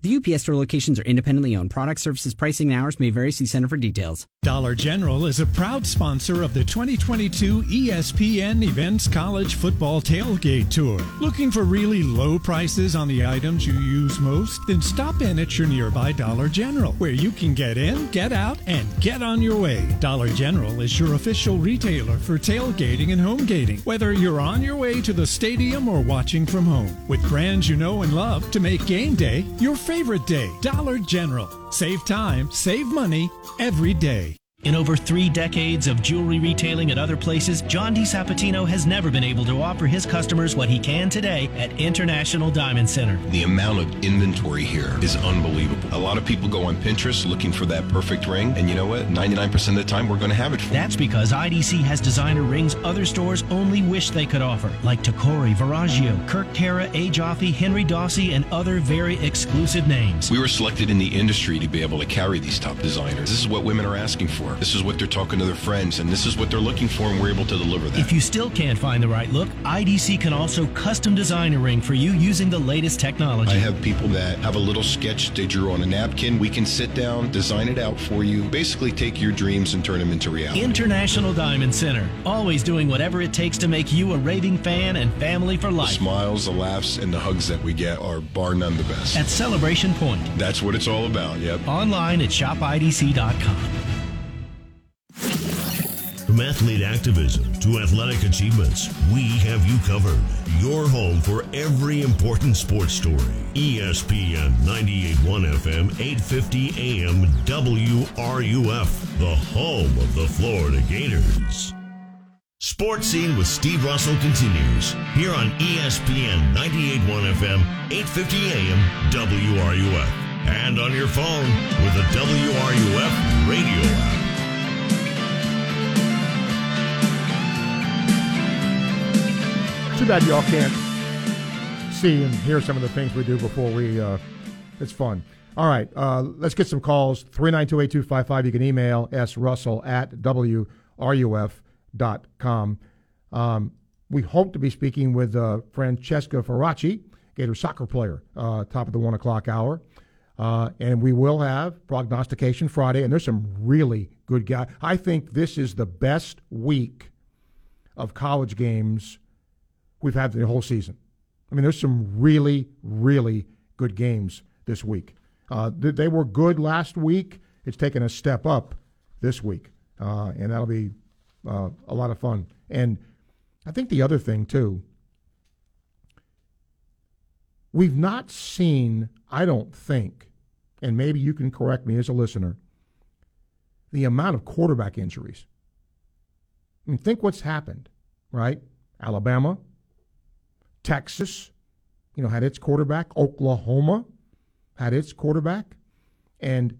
The U P S Store locations are independently owned. Product, services, pricing, and hours may vary. See Center for details. Dollar General is a proud sponsor of the twenty twenty-two E S P N Events College Football Tailgate Tour. Looking for really low prices on the items you use most? Then stop in at your nearby Dollar General, where you can get in, get out, and get on your way. Dollar General is your official retailer for tailgating and homegating, whether you're on your way to the stadium or watching from home. With brands you know and love to make game day your favorite day. Dollar General. Save time, save money, every day. In over three decades of jewelry retailing at other places, John DeSapatino has never been able to offer his customers what he can today at International Diamond Center. The amount of inventory here is unbelievable. A lot of people go on Pinterest looking for that perfect ring, and you know what? ninety-nine percent of the time, we're going to have it for you. That's because I D C has designer rings other stores only wish they could offer, like Tacori, Viraggio, Kirk Terra, A. Jaffe, Henry Dawsey, and other very exclusive names. We were selected in the industry to be able to carry these top designers. This is what women are asking for. This is what they're talking to their friends, and this is what they're looking for, and we're able to deliver that. If you still can't find the right look, I D C can also custom design a ring for you using the latest technology. I have people that have a little sketch they drew on a napkin. We can sit down, design it out for you, basically take your dreams and turn them into reality. International Diamond Center, always doing whatever it takes to make you a raving fan and family for life. The smiles, the laughs, and the hugs that we get are bar none the best. At Celebration Point. That's what it's all about, yep. Online at shop I D C dot com. From athlete activism to athletic achievements, we have you covered. Your home for every important sports story. E S P N ninety-eight point one F M, eight fifty A M W R U F, the home of the Florida Gators. Sports Scene with Steve Russell continues here on E S P N ninety-eight point one F M, eight fifty A M W R U F, and on your phone with the W R U F radio app. Too bad y'all can't see and hear some of the things we do before we, uh, it's fun. All right, uh, let's get some calls, three nine two, eight two five five. You can email s russell at w r u f dot com. Um, we hope to be speaking with uh, Francesca Ferracci, Gator soccer player, uh, top of the one o'clock hour. Uh, and we will have Prognostication Friday, and there's some really good guys. I think this is the best week of college games we've had the whole season. I mean, there's some really, really good games this week. Uh, th- they were good last week. It's taken a step up this week, uh, and that'll be uh, a lot of fun. And I think the other thing, too, we've not seen, I don't think, and maybe you can correct me as a listener, the amount of quarterback injuries. I mean, think what's happened, right? Alabama, Texas, you know, had its quarterback. Oklahoma had its quarterback. And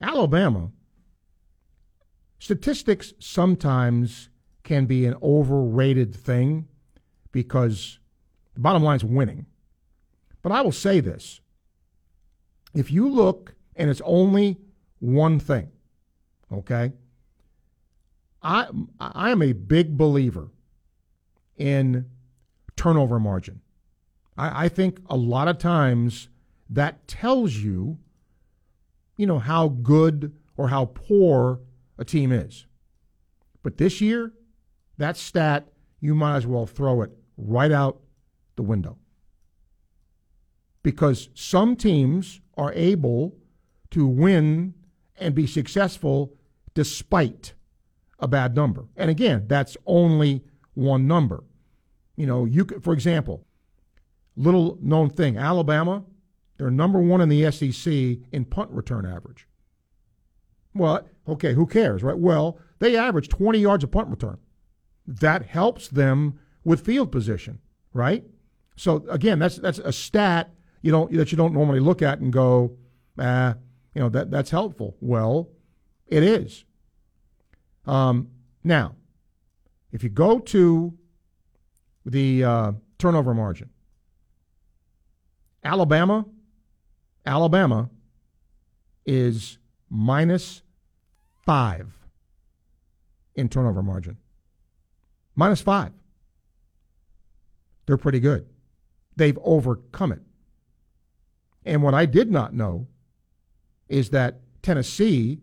Alabama, statistics sometimes can be an overrated thing because the bottom line is winning. But I will say this. If you look, and it's only one thing, okay, I I am a big believer in turnover margin. I, I think a lot of times that tells you, you know, how good or how poor a team is. But this year, that stat, you might as well throw it right out the window. Because some teams are able to win and be successful despite a bad number. And again, that's only one number. You know, you could, for example, little known thing, Alabama, they're number one in the S E C in punt return average. Well, okay, who cares, right? Well, they average twenty yards of punt return. That helps them with field position, right? So again, that's that's a stat you don't that you don't normally look at and go, ah, you know, that that's helpful. Well, it is. Um, now, if you go to the uh, turnover margin, Alabama, Alabama is minus five in turnover margin. Minus five. They're pretty good. They've overcome it. And what I did not know is that Tennessee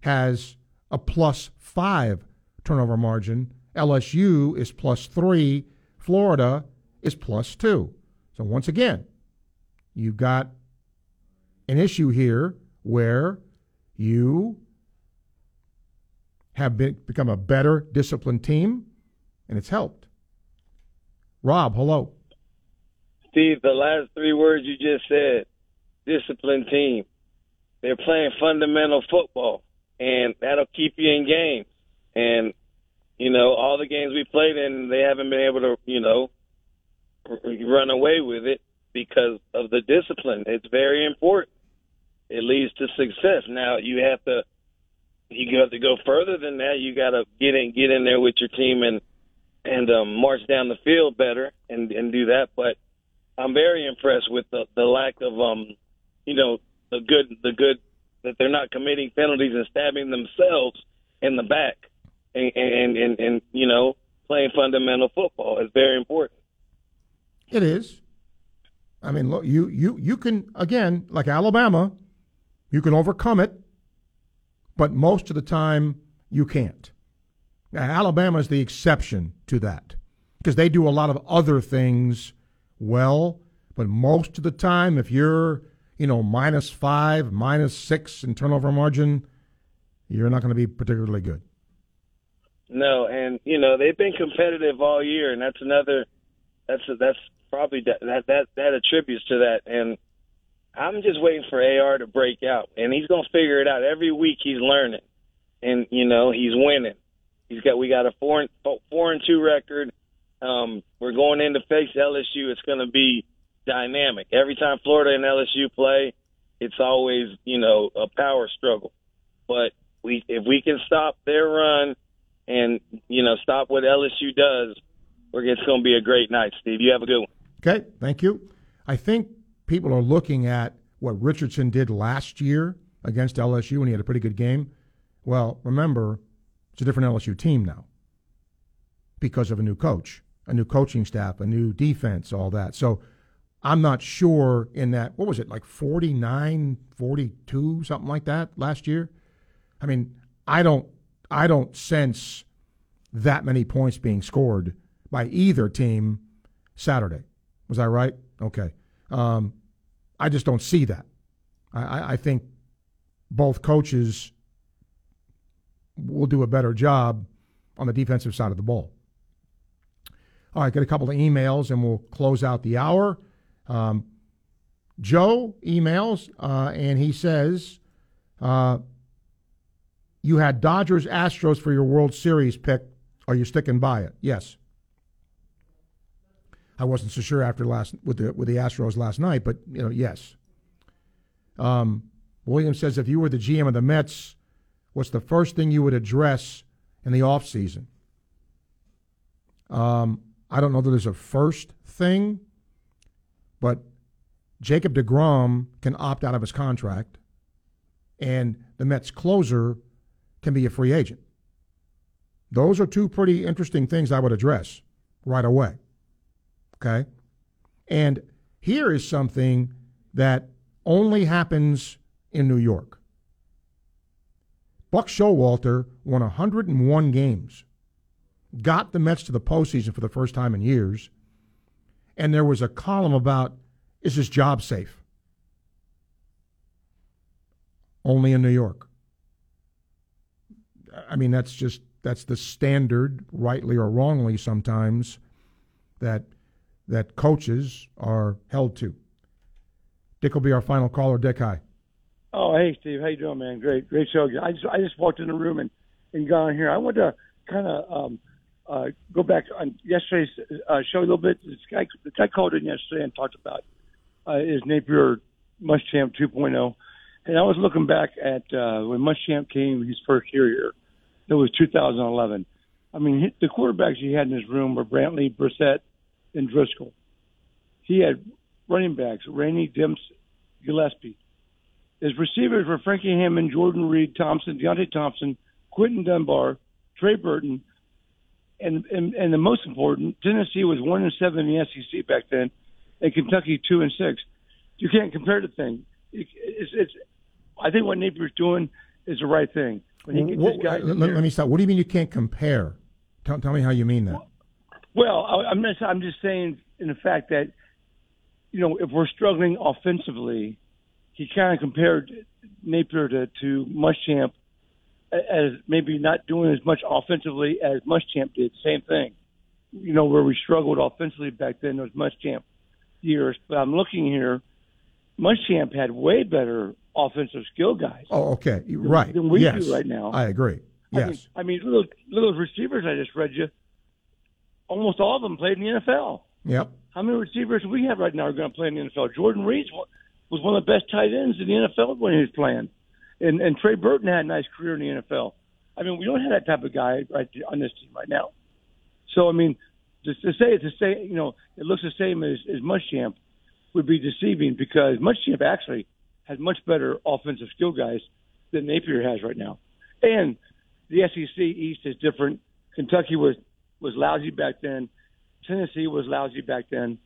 has a plus five turnover margin. L S U is plus three. Florida is plus two. So once again, you've got an issue here where you have been, become a better disciplined team, and it's helped. Rob, hello. Steve, the last three words you just said, disciplined team. They're playing fundamental football, and that'll keep you in games. And, you know, all the games we played in, they haven't been able to, you know, run away with it because of the discipline. It's very important. It leads to success. Now, you have to you have to go further than that. You got to get in get in there with your team and and um, march down the field better and, and do that. But I'm very impressed with the, the lack of, um, you know, the good the good that they're not committing penalties and stabbing themselves in the back and and, and, and you know, playing fundamental football is very important. It is. I mean, look, you, you, you can, again, like Alabama, you can overcome it, but most of the time you can't. Now, Alabama is the exception to that because they do a lot of other things well, but most of the time if you're, you know, minus five, minus six in turnover margin, you're not going to be particularly good. No, and, you know, they've been competitive all year, and that's another that's – that's probably that, that that that attributes to that. And I'm just waiting for A R to break out, and he's going to figure it out. Every week he's learning, and, you know, he's winning. He's got we got a four and, four and two record. Um, we're going in to face L S U. It's going to be dynamic. Every time Florida and L S U play, it's always, you know, a power struggle. But we if we can stop their run and, you know, stop what L S U does, it's going to be a great night, Steve. You have a good one. Okay, thank you. I think people are looking at what Richardson did last year against L S U, and he had a pretty good game. Well, remember, it's a different L S U team now because of a new coach, a new coaching staff, a new defense, all that. So I'm not sure in that, what was it, like forty-nine, forty-two, something like that last year? I mean, I don't, I don't sense that many points being scored by either team Saturday. Was I right? Okay. Um, I just don't see that. I, I think both coaches will do a better job on the defensive side of the ball. All right, got a couple of emails, and we'll close out the hour. Um, Joe emails, uh, and he says, uh, you had Dodgers Astros for your World Series pick. Are you sticking by it? Yes. I wasn't so sure after last with the with the Astros last night, but you know, yes. Um, William says, if you were the G M of the Mets, what's the first thing you would address in the offseason? Um, I don't know that there's a first thing, but Jacob deGrom can opt out of his contract, and the Mets closer can be a free agent. Those are two pretty interesting things I would address right away. Okay? And here is something that only happens in New York. Buck Showalter won one hundred one games, got the Mets to the postseason for the first time in years, and there was a column about, is his job safe? Only in New York. I mean, that's just, that's the standard, rightly or wrongly sometimes, that that coaches are held to. Dick will be our final caller. Dick, hi. Oh, hey, Steve. How you doing, man? Great, great show. I just, I just walked in the room and, and got on here. I want to kind of um, uh, go back on yesterday's uh, show a little bit. This guy, this guy called in yesterday and talked about uh, is Napier Muschamp two point oh. And I was looking back at uh, when Muschamp came his first year here. It was two thousand eleven. I mean, the quarterbacks he had in his room were Brantley, Brissett, and Driscoll. He had running backs, Rainey, Dims, Gillespie. His receivers were Frankie Hammond, Jordan Reed, Thompson, Deontay Thompson, Quentin Dunbar, Trey Burton, and, and and the most important, Tennessee was one and seven in the S E C back then, and Kentucky two and six. You can't compare the thing. It, it's, it's, I think what Napier's doing is the right thing. When he gets what, guys let, let me stop. What do you mean you can't compare? Tell, tell me how you mean that. Well, I, I'm just I'm just saying in the fact that, you know, if we're struggling offensively. He kind of compared Napier to, to Muschamp as maybe not doing as much offensively as Muschamp did. Same thing. You know, where we struggled offensively back then was Muschamp years. But I'm looking here. Muschamp had way better offensive skill guys. Oh, okay. Than, right. Than we yes. do right now. I agree. Yes. I mean, I mean little, little receivers I just read you, almost all of them played in the N F L. Yep. How many receivers we have right now are going to play in the N F L? Jordan Reed's one. Was one of the best tight ends in the N F L when he was playing. And and Trey Burton had a nice career in the N F L. I mean, we don't have that type of guy right on this team right now. So, I mean, just to say, to say, you know, it looks the same as, as Muschamp would be deceiving because Muschamp actually has much better offensive skill guys than Napier has right now. And the S E C East is different. Kentucky was, was lousy back then. Tennessee was lousy back then.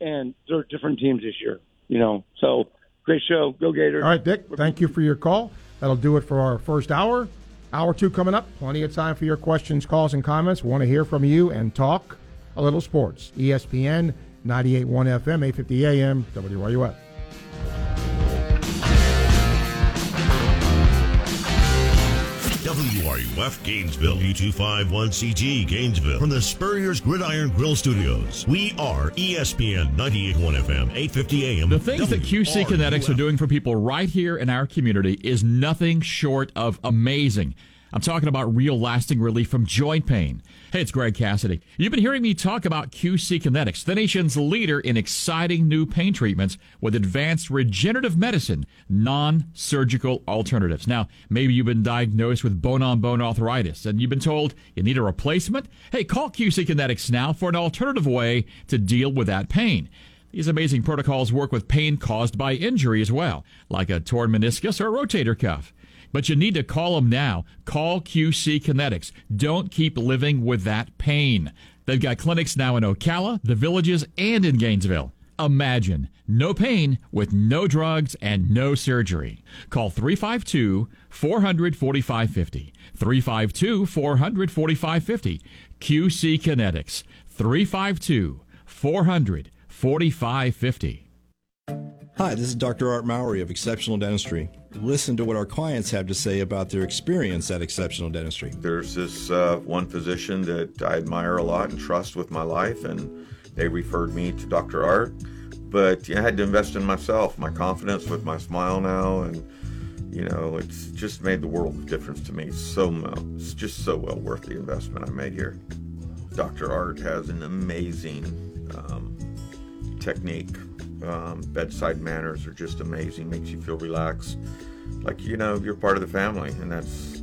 And they're different teams this year. You know, so great show. Go Gators. All right, Dick, thank you for your call. That'll do it for our first hour. Hour two coming up. Plenty of time for your questions, calls, and comments. Want to hear from you and talk a little sports. E S P N ninety-eight point one F M, eight fifty A M, W R U F. W R U F Gainesville, U two five one C G Gainesville. From the Spurrier's Gridiron Grill Studios, we are E S P N ninety-eight point one F M, eight fifty A M. The things that Q C Kinetics are doing for people right here in our community is nothing short of amazing. I'm talking about real lasting relief from joint pain. Hey, it's Greg Cassidy. You've been hearing me talk about Q C Kinetics, the nation's leader in exciting new pain treatments with advanced regenerative medicine, non-surgical alternatives. Now, maybe you've been diagnosed with bone-on-bone arthritis and you've been told you need a replacement. Hey, call Q C Kinetics now for an alternative way to deal with that pain. These amazing protocols work with pain caused by injury as well, like a torn meniscus or a rotator cuff. But you need to call them now. Call Q C Kinetics. Don't keep living with that pain. They've got clinics now in Ocala, the Villages, and in Gainesville. Imagine no pain with no drugs and no surgery. Call three five two, four hundred, forty-five fifty. three five two, four hundred, forty-five fifty. Q C Kinetics. three five two, four hundred, forty-five fifty. Hi, this is Doctor Art Mowry of Exceptional Dentistry. Listen to what our clients have to say about their experience at Exceptional Dentistry. There's this uh, one physician that I admire a lot and trust with my life, and they referred me to Doctor Art. But you know, I had to invest in myself, my confidence with my smile now, and you know, it's just made the world of difference to me. So it's just so well worth the investment I made here. Doctor Art has an amazing um, technique. Um, bedside manners are just amazing. Makes you feel relaxed, like you know you're part of the family, and that's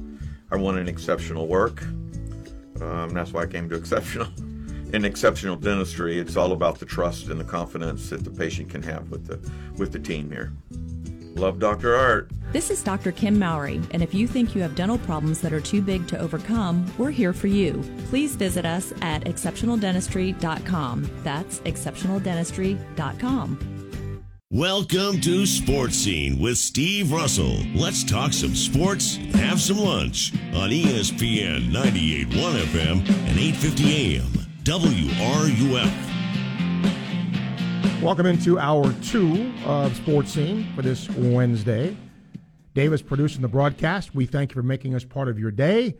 I want an exceptional work. Um, that's why I came to Exceptional. In Exceptional Dentistry, it's all about the trust and the confidence that the patient can have with the with the team here. Love Doctor Art. This is Doctor Kim Mowry, and if you think you have dental problems that are too big to overcome, we're here for you. Please visit us at exceptional dentistry dot com. That's exceptional dentistry dot com. Welcome to Sports Scene with Steve Russell. Let's talk some sports, have some lunch on E S P N ninety-eight point one F M and eight fifty A M W R U F. Welcome into hour two of Sports Scene for this Wednesday. Dave is producing the broadcast. We thank you for making us part of your day,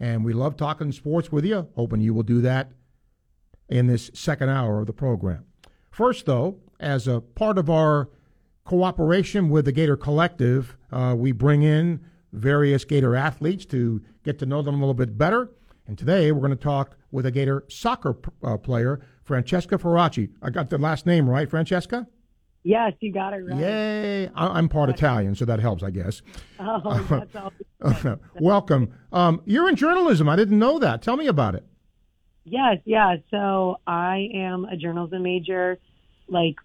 and we love talking sports with you. Hoping you will do that in this second hour of the program. First, though, as a part of our cooperation with the Gator Collective, uh, we bring in various Gator athletes to get to know them a little bit better. And today we're going to talk with a Gator soccer p- uh, player, Francesca Ferracci. I got the last name right, Francesca? Yes, you got it right. Yay. I- I'm part Italian, so that helps, I guess. Oh, that's all. Welcome. Um, you're in journalism. I didn't know that. Tell me about it. Yes, yeah. So I am a journalism major, like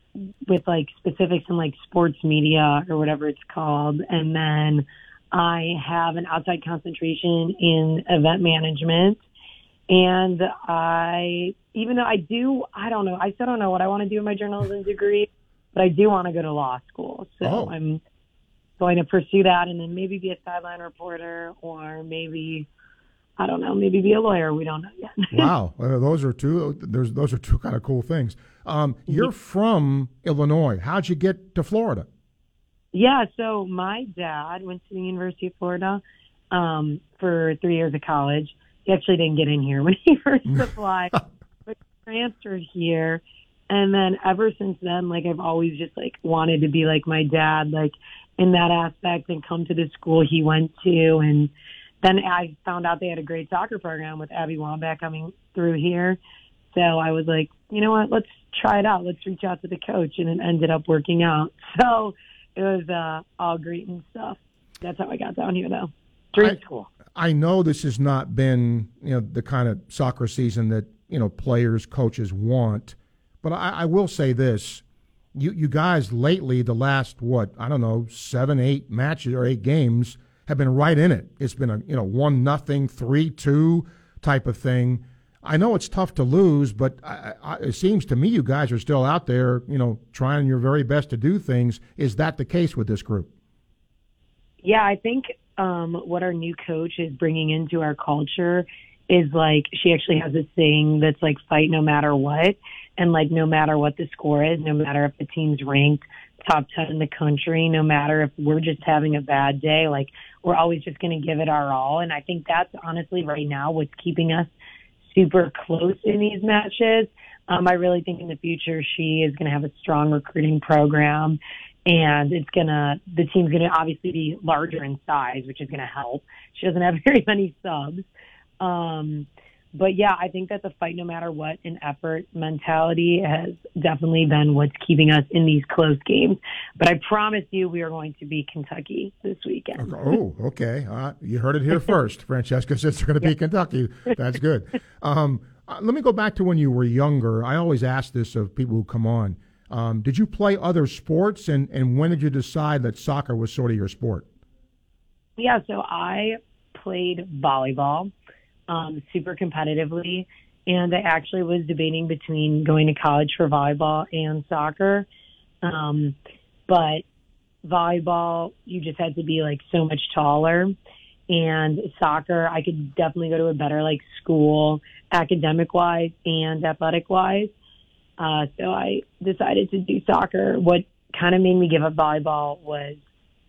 with like specifics in like sports media or whatever it's called. And then I have an outside concentration in event management. And I, even though I do, I don't know, I still don't know what I want to do in my journalism degree, but I do want to go to law school. So oh. I'm going to pursue that and then maybe be a sideline reporter or maybe, I don't know, maybe be a lawyer. We don't know yet. Wow. Uh, those are two, there's, those are two kind of cool things. Um, you're from Illinois. How'd you get to Florida? Yeah, so my dad went to the University of Florida um, for three years of college. He actually didn't get in here when he first applied, but transferred here. And then ever since then, like, I've always just, like, wanted to be like my dad, like, in that aspect and come to the school he went to. And then I found out they had a great soccer program with Abby Wambach coming through here. So I was like, you know what, let's try it out. Let's reach out to the coach, and it ended up working out. So it was uh, all great and stuff. That's how I got down here, though. Dream I, school. I know this has not been, you know, the kind of soccer season that, you know, players, coaches want, but I, I will say this: you you guys lately, the last what I don't know, seven, eight matches or eight games have been right in it. It's been a you know one nothing, three two type of thing. I know it's tough to lose, but I, I, it seems to me you guys are still out there, you know, trying your very best to do things. Is that the case with this group? Yeah, I think um, what our new coach is bringing into our culture is, like, she actually has this thing that's, like, fight no matter what. And, like, no matter what the score is, no matter if the team's ranked top ten in the country, no matter if we're just having a bad day, like, we're always just going to give it our all. And I think that's honestly right now what's keeping us super close in these matches. Um, I really think in the future she is going to have a strong recruiting program, and it's going to, the team's going to obviously be larger in size, which is going to help. She doesn't have very many subs. Um, but yeah, I think that the fight no matter what and effort mentality has definitely been what's keeping us in these close games. But I promise you we are going to beat Kentucky this weekend. Oh, okay. Uh, you heard it here first. Francesca says they're going to yeah. beat Kentucky. That's good. Um, let me go back to when you were younger. I always ask this of people who come on. Um, did you play other sports, and, and when did you decide that soccer was sort of your sport? Yeah, so I played volleyball. Um, super competitively, and I actually was debating between going to college for volleyball and soccer. Um, but volleyball, you just had to be like so much taller, and soccer, I could definitely go to a better like school academic wise and athletic wise. Uh, so I decided to do soccer. What kind of made me give up volleyball was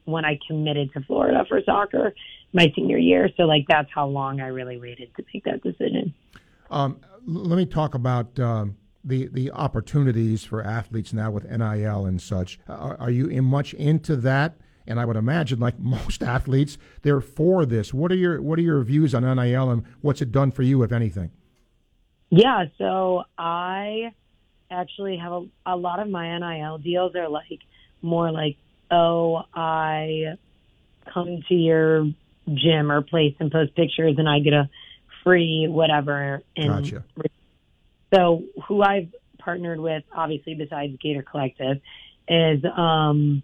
when I committed to Florida for soccer my senior year. So, like, that's how long I really waited to make that decision. Um, let me talk about um, the, the opportunities for athletes now with N I L and such. Are, are you in much into that? And I would imagine, like most athletes, they're for this. What are your, what are your views on N I L, and what's it done for you, if anything? Yeah, so I actually have a, a lot of my N I L deals are, like, more like, oh, I come to your gym or place and post pictures and I get a free whatever. And gotcha. So who I've partnered with, obviously besides Gator Collective, is um,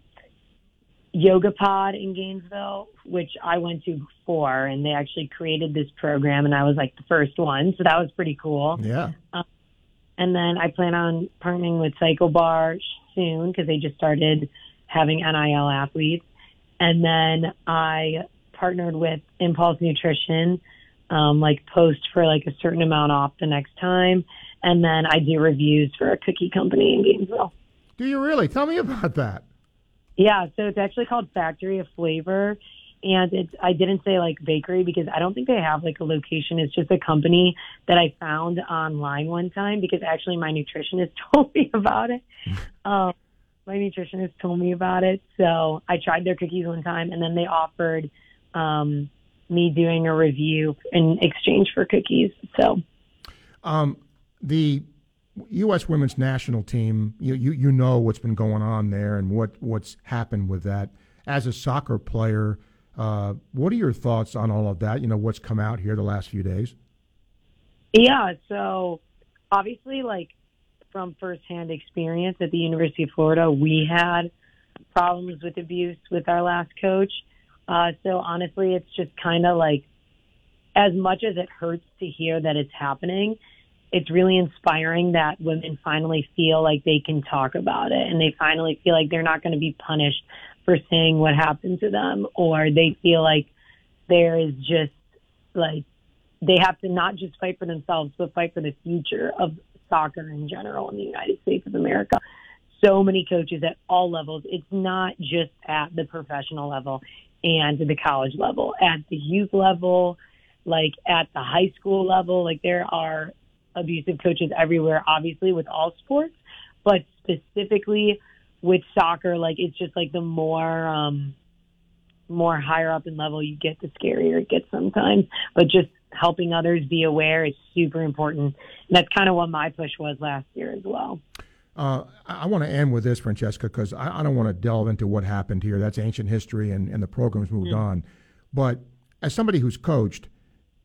yoga pod in Gainesville, which I went to before, and they actually created this program, and I was like the first one, so that was pretty cool. Yeah. Um, and then I plan on partnering with Cycle Bar soon because they just started having N I L athletes. And then I partnered with Impulse Nutrition, um, like post for like a certain amount off the next time. And then I do reviews for a cookie company in Gainesville. Do you really? Tell me about that. Yeah, so it's actually called Factory of Flavor, and it's, I didn't say like bakery because I don't think they have like a location. It's just a company that I found online one time because actually my nutritionist told me about it. um, my nutritionist told me about it, so I tried their cookies one time, and then they offered um, me doing a review in exchange for cookies. So, um, the U S women's national team, you, you you know what's been going on there and what, what's happened with that. As a soccer player, uh, what are your thoughts on all of that? You know, what's come out here the last few days? Yeah, so obviously, like, from firsthand experience at the University of Florida, we had problems with abuse with our last coach. Uh, so honestly, it's just kind of like, as much as it hurts to hear that it's happening, it's really inspiring that women finally feel like they can talk about it, and they finally feel like they're not going to be punished for saying what happened to them, or they feel like there is just like they have to not just fight for themselves, but fight for the future of soccer in general in the United States of America. So many coaches at all levels. It's not just at the professional level and the college level, at the youth level, like at the high school level, like there are abusive coaches everywhere, obviously with all sports, but specifically with soccer, like it's just like the more um more higher up in level you get, the scarier it gets sometimes. But just helping others be aware is super important, and that's kind of what my push was last year as well. Uh, I want to end with this, Francesca, because I, I don't want to delve into what happened here. That's ancient history, and, and the program's moved mm-hmm. on. But as somebody who's coached,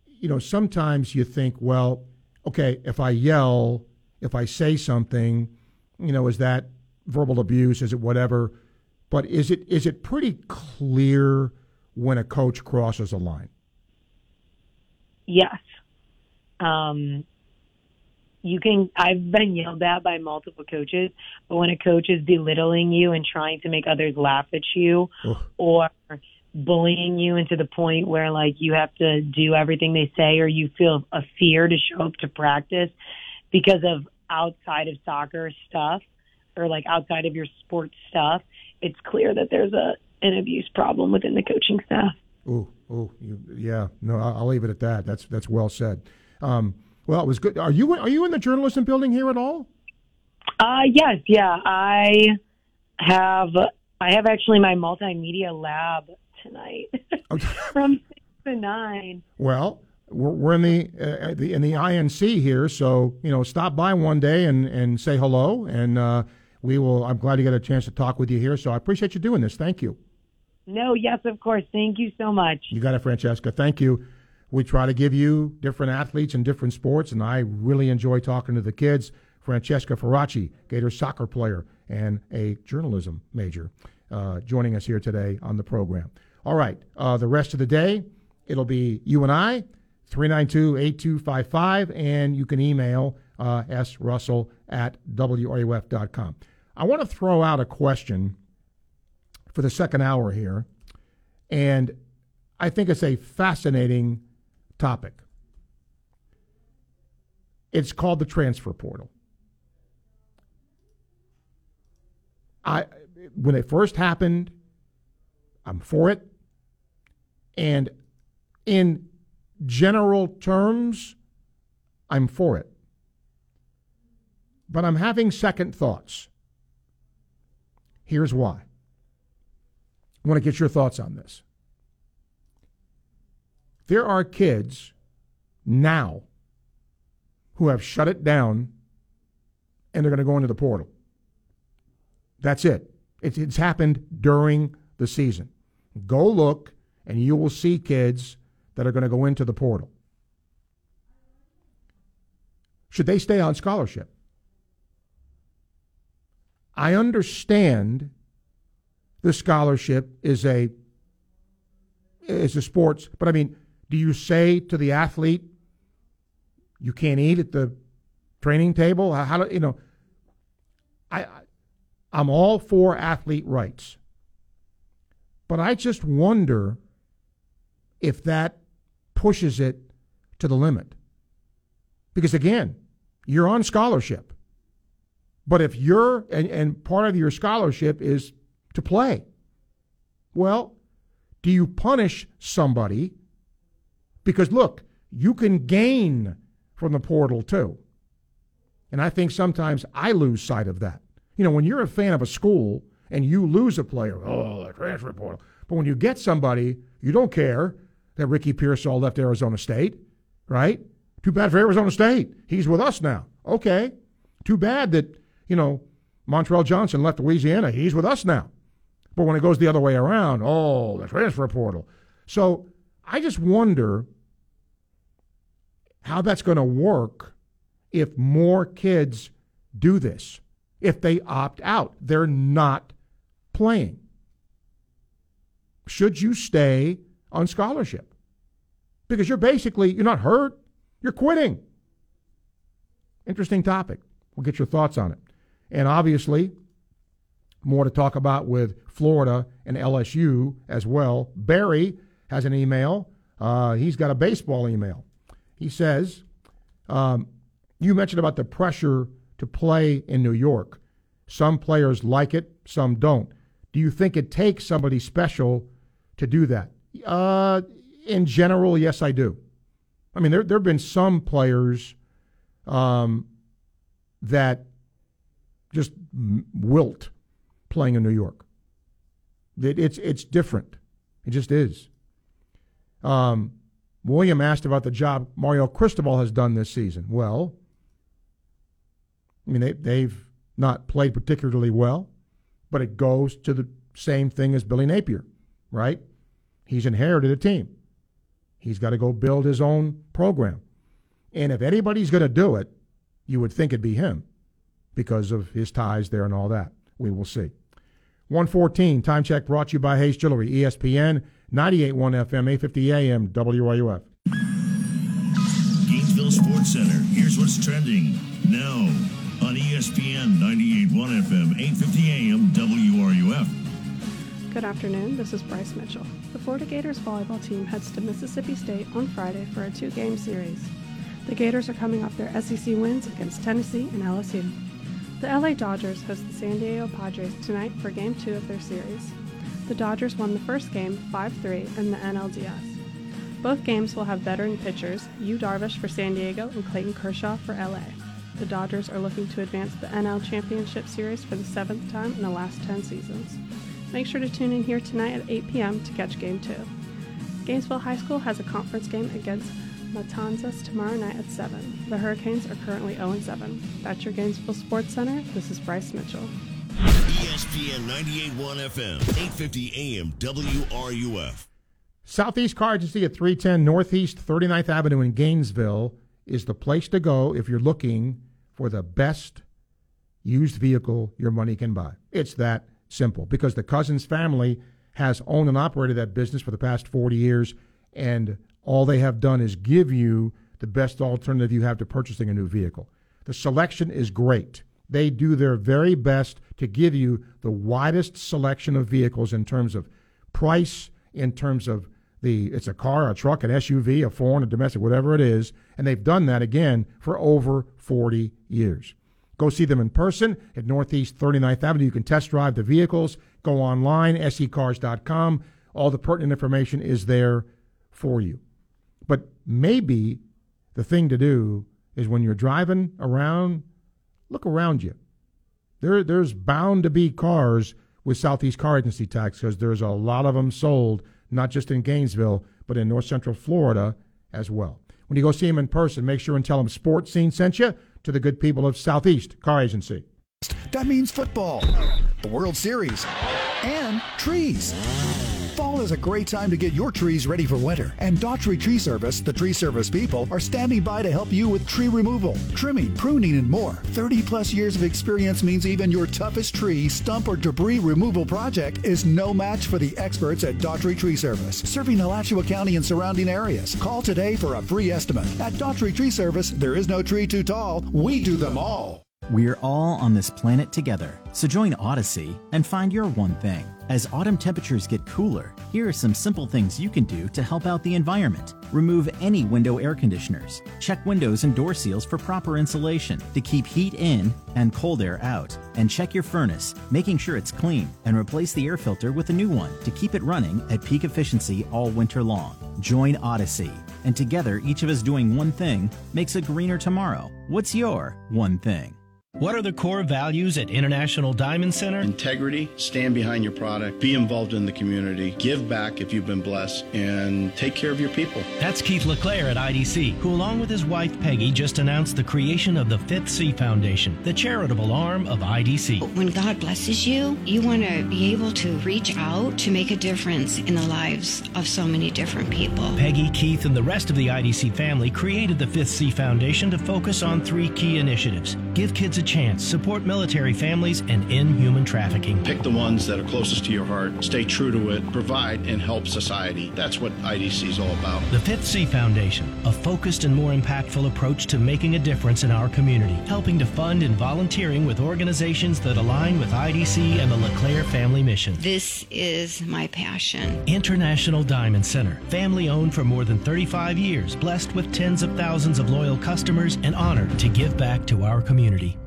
you know, sometimes you think, well, okay, if I yell, if I say something, you know, is that verbal abuse? Is it whatever? But is it is it pretty clear when a coach crosses a line? Yes. Um, you can. I've been yelled at by multiple coaches, but when a coach is belittling you and trying to make others laugh at you, Ugh. or bullying you into the point where like you have to do everything they say, or you feel a fear to show up to practice because of outside of soccer stuff or like outside of your sports stuff, it's clear that there's a an abuse problem within the coaching staff. Ooh, ooh, you, yeah. No, I'll, I'll leave it at that. That's that's well said. Um, well, it was good. Are you are you in the journalism building here at all? Uh, yes, yeah. I have I have actually my multimedia lab tonight okay. from six to nine. Well, we're, we're in the uh, the in the I N C here, so you know, stop by one day and, and say hello, and uh, we will. I'm glad to get a chance to talk with you here. So I appreciate you doing this. Thank you. No, yes, of course. Thank you so much. You got it, Francesca. Thank you. We try to give you different athletes and different sports, and I really enjoy talking to the kids. Francesca Ferracci, Gator soccer player and a journalism major, uh, joining us here today on the program. All right, uh, the rest of the day, it'll be you and I, three nine two, eight two five five, and you can email uh, srussell at W R U F dot com. I want to throw out a question for the second hour here, and I think it's a fascinating topic. It's called the transfer portal. I when it first happened, I'm for it. And in general terms, I'm for it. But I'm having second thoughts. Here's why. I want to get your thoughts on this. There are kids now who have shut it down, and they're going to go into the portal. That's it. It's, it's happened during the season. Go look, and you will see kids that are going to go into the portal. Should they stay on scholarship? I understand this scholarship is a is a sports. But, I mean, do you say to the athlete, you can't eat at the training table? How do, you know, I, I'm all for athlete rights. But I just wonder if that pushes it to the limit. Because, again, you're on scholarship. But if you're, and, and part of your scholarship is to play, well, do you punish somebody? Because, look, you can gain from the portal, too. And I think sometimes I lose sight of that. You know, when you're a fan of a school and you lose a player, oh, the transfer portal. But when you get somebody, you don't care that Ricky Pearsall left Arizona State, right? Too bad for Arizona State. He's with us now. Okay. Too bad that, you know, Montrell Johnson left Louisiana. He's with us now. But when it goes the other way around, oh, the transfer portal. So I just wonder how that's going to work if more kids do this. If they opt out, they're not playing. Should you stay on scholarship? Because you're basically, you're not hurt. You're quitting. Interesting topic. We'll get your thoughts on it. And obviously, more to talk about with Florida and L S U as well. Barry has an email. Uh, he's got a baseball email. He says, um, you mentioned about the pressure to play in New York. Some players like it, some don't. Do you think it takes somebody special to do that? Uh, in general, yes, I do. I mean, there there have been some players um, that just wilt playing in New York. It, it's it's different. It just is. Um, William asked about the job Mario Cristobal has done this season. Well, I mean, they, they've not played particularly well, but it goes to the same thing as Billy Napier, right? He's inherited a team. He's got to go build his own program. And if anybody's going to do it, you would think it'd be him because of his ties there and all that. We will see. one fourteen, Time Check brought to you by Hayes Jewelry, E S P N ninety-eight point one F M, eight fifty A M, W R U F. Gainesville Sports Center, here's what's trending now on E S P N ninety-eight point one F M, eight fifty A M, W R U F. Good afternoon, this is Bryce Mitchell. The Florida Gators volleyball team heads to Mississippi State on Friday for a two-game series. The Gators are coming off their S E C wins against Tennessee and L S U. The L A Dodgers host the San Diego Padres tonight for game two of their series. The Dodgers won the first game five three in the N L D S. Both games will have veteran pitchers, Yu Darvish for San Diego and Clayton Kershaw for L A. The Dodgers are looking to advance the N L Championship Series for the seventh time in the last ten seasons. Make sure to tune in here tonight at eight p.m. to catch Game two. Gainesville High School has a conference game against Matanzas tomorrow night at seven. The Hurricanes are currently oh and seven. That's your Gainesville Sports Center. This is Bryce Mitchell. E S P N ninety-eight point one F M, eight fifty A M, W R U F. Southeast Car Agency at three ten Northeast thirty-ninth Avenue in Gainesville is the place to go if you're looking for the best used vehicle your money can buy. It's that simple, because the Cousins family has owned and operated that business for the past forty years, and all they have done is give you the best alternative you have to purchasing a new vehicle. The selection is great. They do their very best to give you the widest selection of vehicles in terms of price, in terms of the it's a car, a truck, an S U V, a foreign, a domestic, whatever it is, and they've done that, again, for over forty years. Go see them in person at Northeast thirty-ninth Avenue. You can test drive the vehicles. Go online, S E cars dot com. All the pertinent information is there for you. But maybe the thing to do is when you're driving around, look around you. There, there's bound to be cars with Southeast Car Agency tags because there's a lot of them sold, not just in Gainesville, but in north central Florida as well. When you go see them in person, make sure and tell them Sports Scene sent you, to the good people of Southeast Car Agency. That means football, the World Series, and trees. Fall is a great time to get your trees ready for winter, and Daughtry Tree Service, the tree service people, are standing by to help you with tree removal, trimming, pruning, and more. thirty plus years of experience means even your toughest tree, stump, or debris removal project is no match for the experts at Daughtry Tree Service, serving Alachua County and surrounding areas. Call today for a free estimate. At Daughtry Tree Service, there is no tree too tall. We do them all. We're all on this planet together, so join Odyssey and find your one thing. As autumn temperatures get cooler, here are some simple things you can do to help out the environment. Remove any window air conditioners. Check windows and door seals for proper insulation to keep heat in and cold air out. And check your furnace, making sure it's clean, and replace the air filter with a new one to keep it running at peak efficiency all winter long. Join Odyssey, and together each of us doing one thing makes a greener tomorrow. What's your one thing? What are the core values at International Diamond Center? Integrity, stand behind your product, be involved in the community, give back if you've been blessed, and take care of your people. That's Keith LeClaire at I D C, who along with his wife Peggy just announced the creation of the Fifth C Foundation, the charitable arm of I D C. When God blesses you, you want to be able to reach out to make a difference in the lives of so many different people. Peggy, Keith, and the rest of the I D C family created the Fifth C Foundation to focus on three key initiatives. Give kids a chance, support military families, and end human trafficking. Pick the ones that are closest to your heart, stay true to it, provide and help society. That's what I D C is all about. The Fifth C Foundation, a focused and more impactful approach to making a difference in our community, helping to fund and volunteering with organizations that align with I D C and the LeClaire family mission. This is my passion. International Diamond Center, family owned for more than thirty-five years, blessed with tens of thousands of loyal customers, and honored to give back to our community.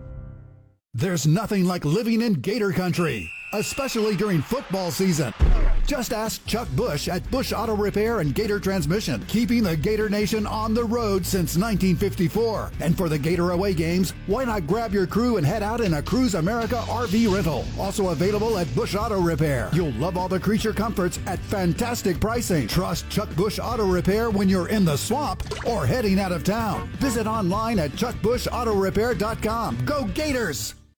There's nothing like living in Gator Country, especially during football season. Just ask Chuck Bush at Bush Auto Repair and Gator Transmission, keeping the Gator Nation on the road since nineteen fifty-four. And for the Gator away games, why not grab your crew and head out in a Cruise America R V rental? Also available at Bush Auto Repair. You'll love all the creature comforts at fantastic pricing. Trust Chuck Bush Auto Repair when you're in the swamp or heading out of town. Visit online at chuck bush auto repair dot com. Go Gators!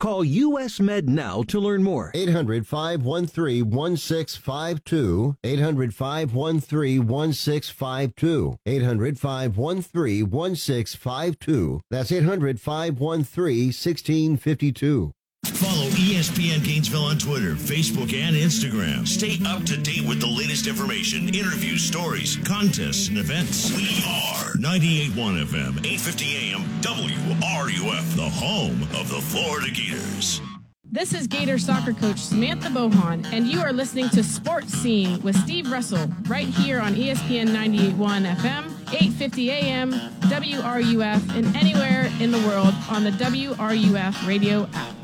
Call U S Med now to learn more. eight hundred, five one three, one six five two. eight hundred, five one three, one six five two. eight hundred, five one three, one six five two. That's eight hundred, five one three, one six five two. Follow E S P N Gainesville on Twitter, Facebook, and Instagram. Stay up to date with the latest information, interviews, stories, contests, and events. We are ninety-eight point one F M, eight fifty A M, W R U F, the home of the Florida Gators. This is Gator soccer coach Samantha Bohan, and you are listening to Sports Scene with Steve Russell right here on E S P N ninety-eight point one F M, eight fifty A M, W R U F, and anywhere in the world on the W R U F radio app.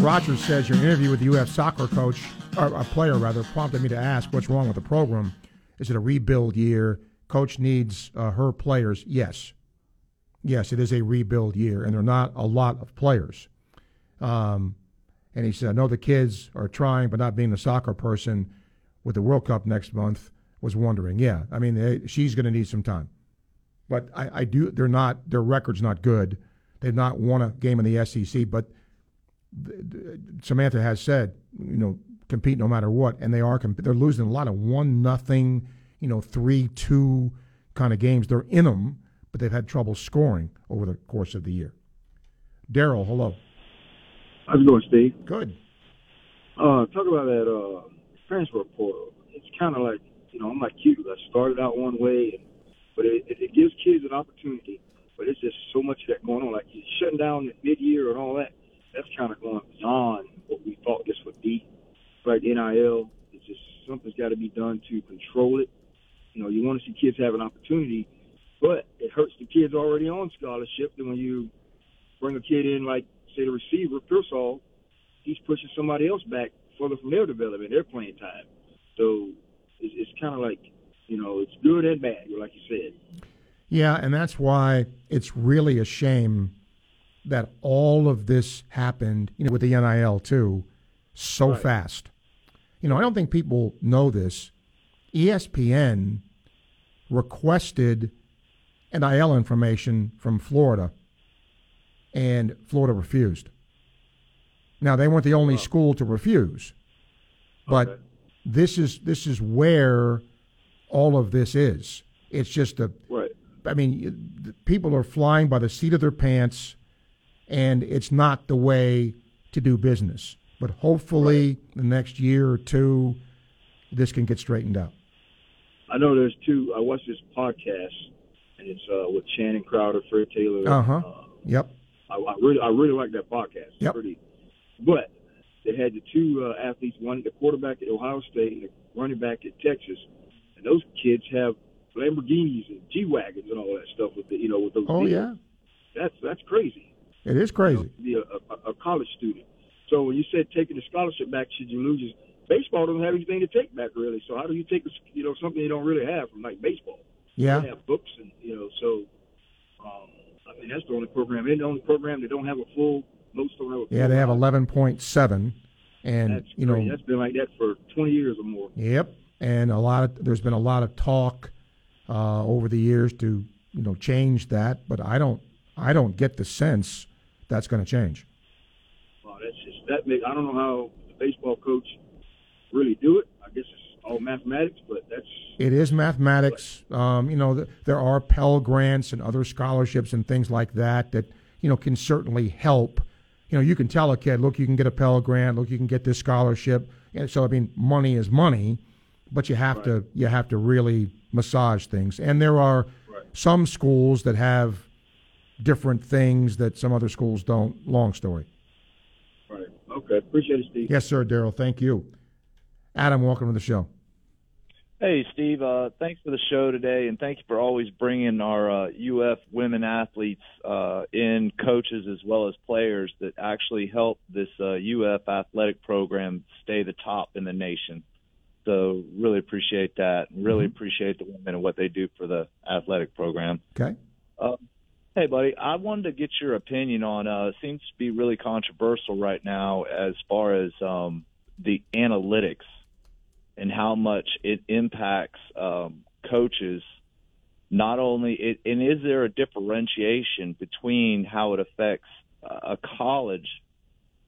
Rogers says your interview with the U F soccer coach, or a player rather, prompted me to ask what's wrong with the program. Is it a rebuild year? Coach needs uh, her players. Yes. Yes, it is a rebuild year, and there are not a lot of players. Um, and he said, I know the kids are trying, but not being the soccer person with the World Cup next month was wondering. Yeah, I mean, they, she's going to need some time. But I, I do. They're not. Their record's not good. They've not won a game in the S E C, but Samantha has said, you know, compete no matter what, and they are. Comp- they're losing a lot of one nothing, you know, three two kind of games. They're in them, but they've had trouble scoring over the course of the year. Daryl, hello. How's it going, Steve? Good. Uh, talk about that uh, transfer portal. It's kind of like, you know, I'm like you. I started out one way, but it, it gives kids an opportunity. But it's just so much of that going on, like you're shutting down at mid-year and all that. That's kind of going beyond what we thought this would be. Like N I L, it's just something's got to be done to control it. You know, you want to see kids have an opportunity, but it hurts the kids already on scholarship. Then when you bring a kid in, like, say, the receiver, Pearsall, he's pushing somebody else back further from their development, their playing time. So it's, it's kind of like, you know, it's good and bad, like you said. Yeah, and that's why it's really a shame that all of this happened, you know, with the N I L too, so right. fast. you know, I don't think people know this. E S P N requested N I L information from Florida, and Florida refused. Now, they weren't the only oh. school to refuse, but okay. this is this is where all of this is. It's just a right. I mean, people are flying by the seat of their pants, and it's not the way to do business. But hopefully, right. the next year or two, this can get straightened out. I know there's two. I watched this podcast, and it's uh, with Channing Crowder, Fred Taylor. Uh-huh. Uh, yep. I, I really, I really like that podcast. Yep. Pretty, but they had the two uh, athletes, one the quarterback at Ohio State and the running back at Texas, and those kids have Lamborghinis and G-Wagons and all that stuff with the, you know, with those. Oh, kids. Yeah. That's that's crazy. It is crazy. You know, to be a, a, a college student. So when you said taking the scholarship back, should you lose it? Baseball doesn't have anything to take back, really. So how do you take, you know, something you don't really have from, like, baseball? Yeah. They have books and, you know, so, um, I mean, that's the only program. They're the only program that don't have a full, most don't have a full. Yeah, they have eleven point seven. And, that's you great. know. That's been like that for twenty years or more. Yep. And a lot of, there's been a lot of talk uh, over the years to, you know, change that. But I don't, I don't get the sense that's going to change. Well, that's just, that make, I don't know how the baseball coach really do it. I guess it's all mathematics, but that's... It is mathematics. Um, you know, th- there are Pell Grants and other scholarships and things like that that, you know, can certainly help. You know, you can tell a kid, look, you can get a Pell Grant, look, you can get this scholarship. And so, I mean, money is money, but you have right. to you have to really massage things. And there are right. some schools that have different things that some other schools don't. Long story. Right. Okay. Appreciate it, Steve. Yes, sir, Darryl. Thank you. Adam, welcome to the show. Hey, Steve. Uh, thanks for the show today, and thank you for always bringing our uh, U F women athletes uh, in, coaches as well as players that actually help this uh, U F athletic program stay the top in the nation. So really appreciate that. Really mm-hmm. appreciate the women and what they do for the athletic program. Okay. Uh, hey, buddy, I wanted to get your opinion on uh, it seems to be really controversial right now as far as um, the analytics and how much it impacts um, coaches, not only it, – and is there a differentiation between how it affects a college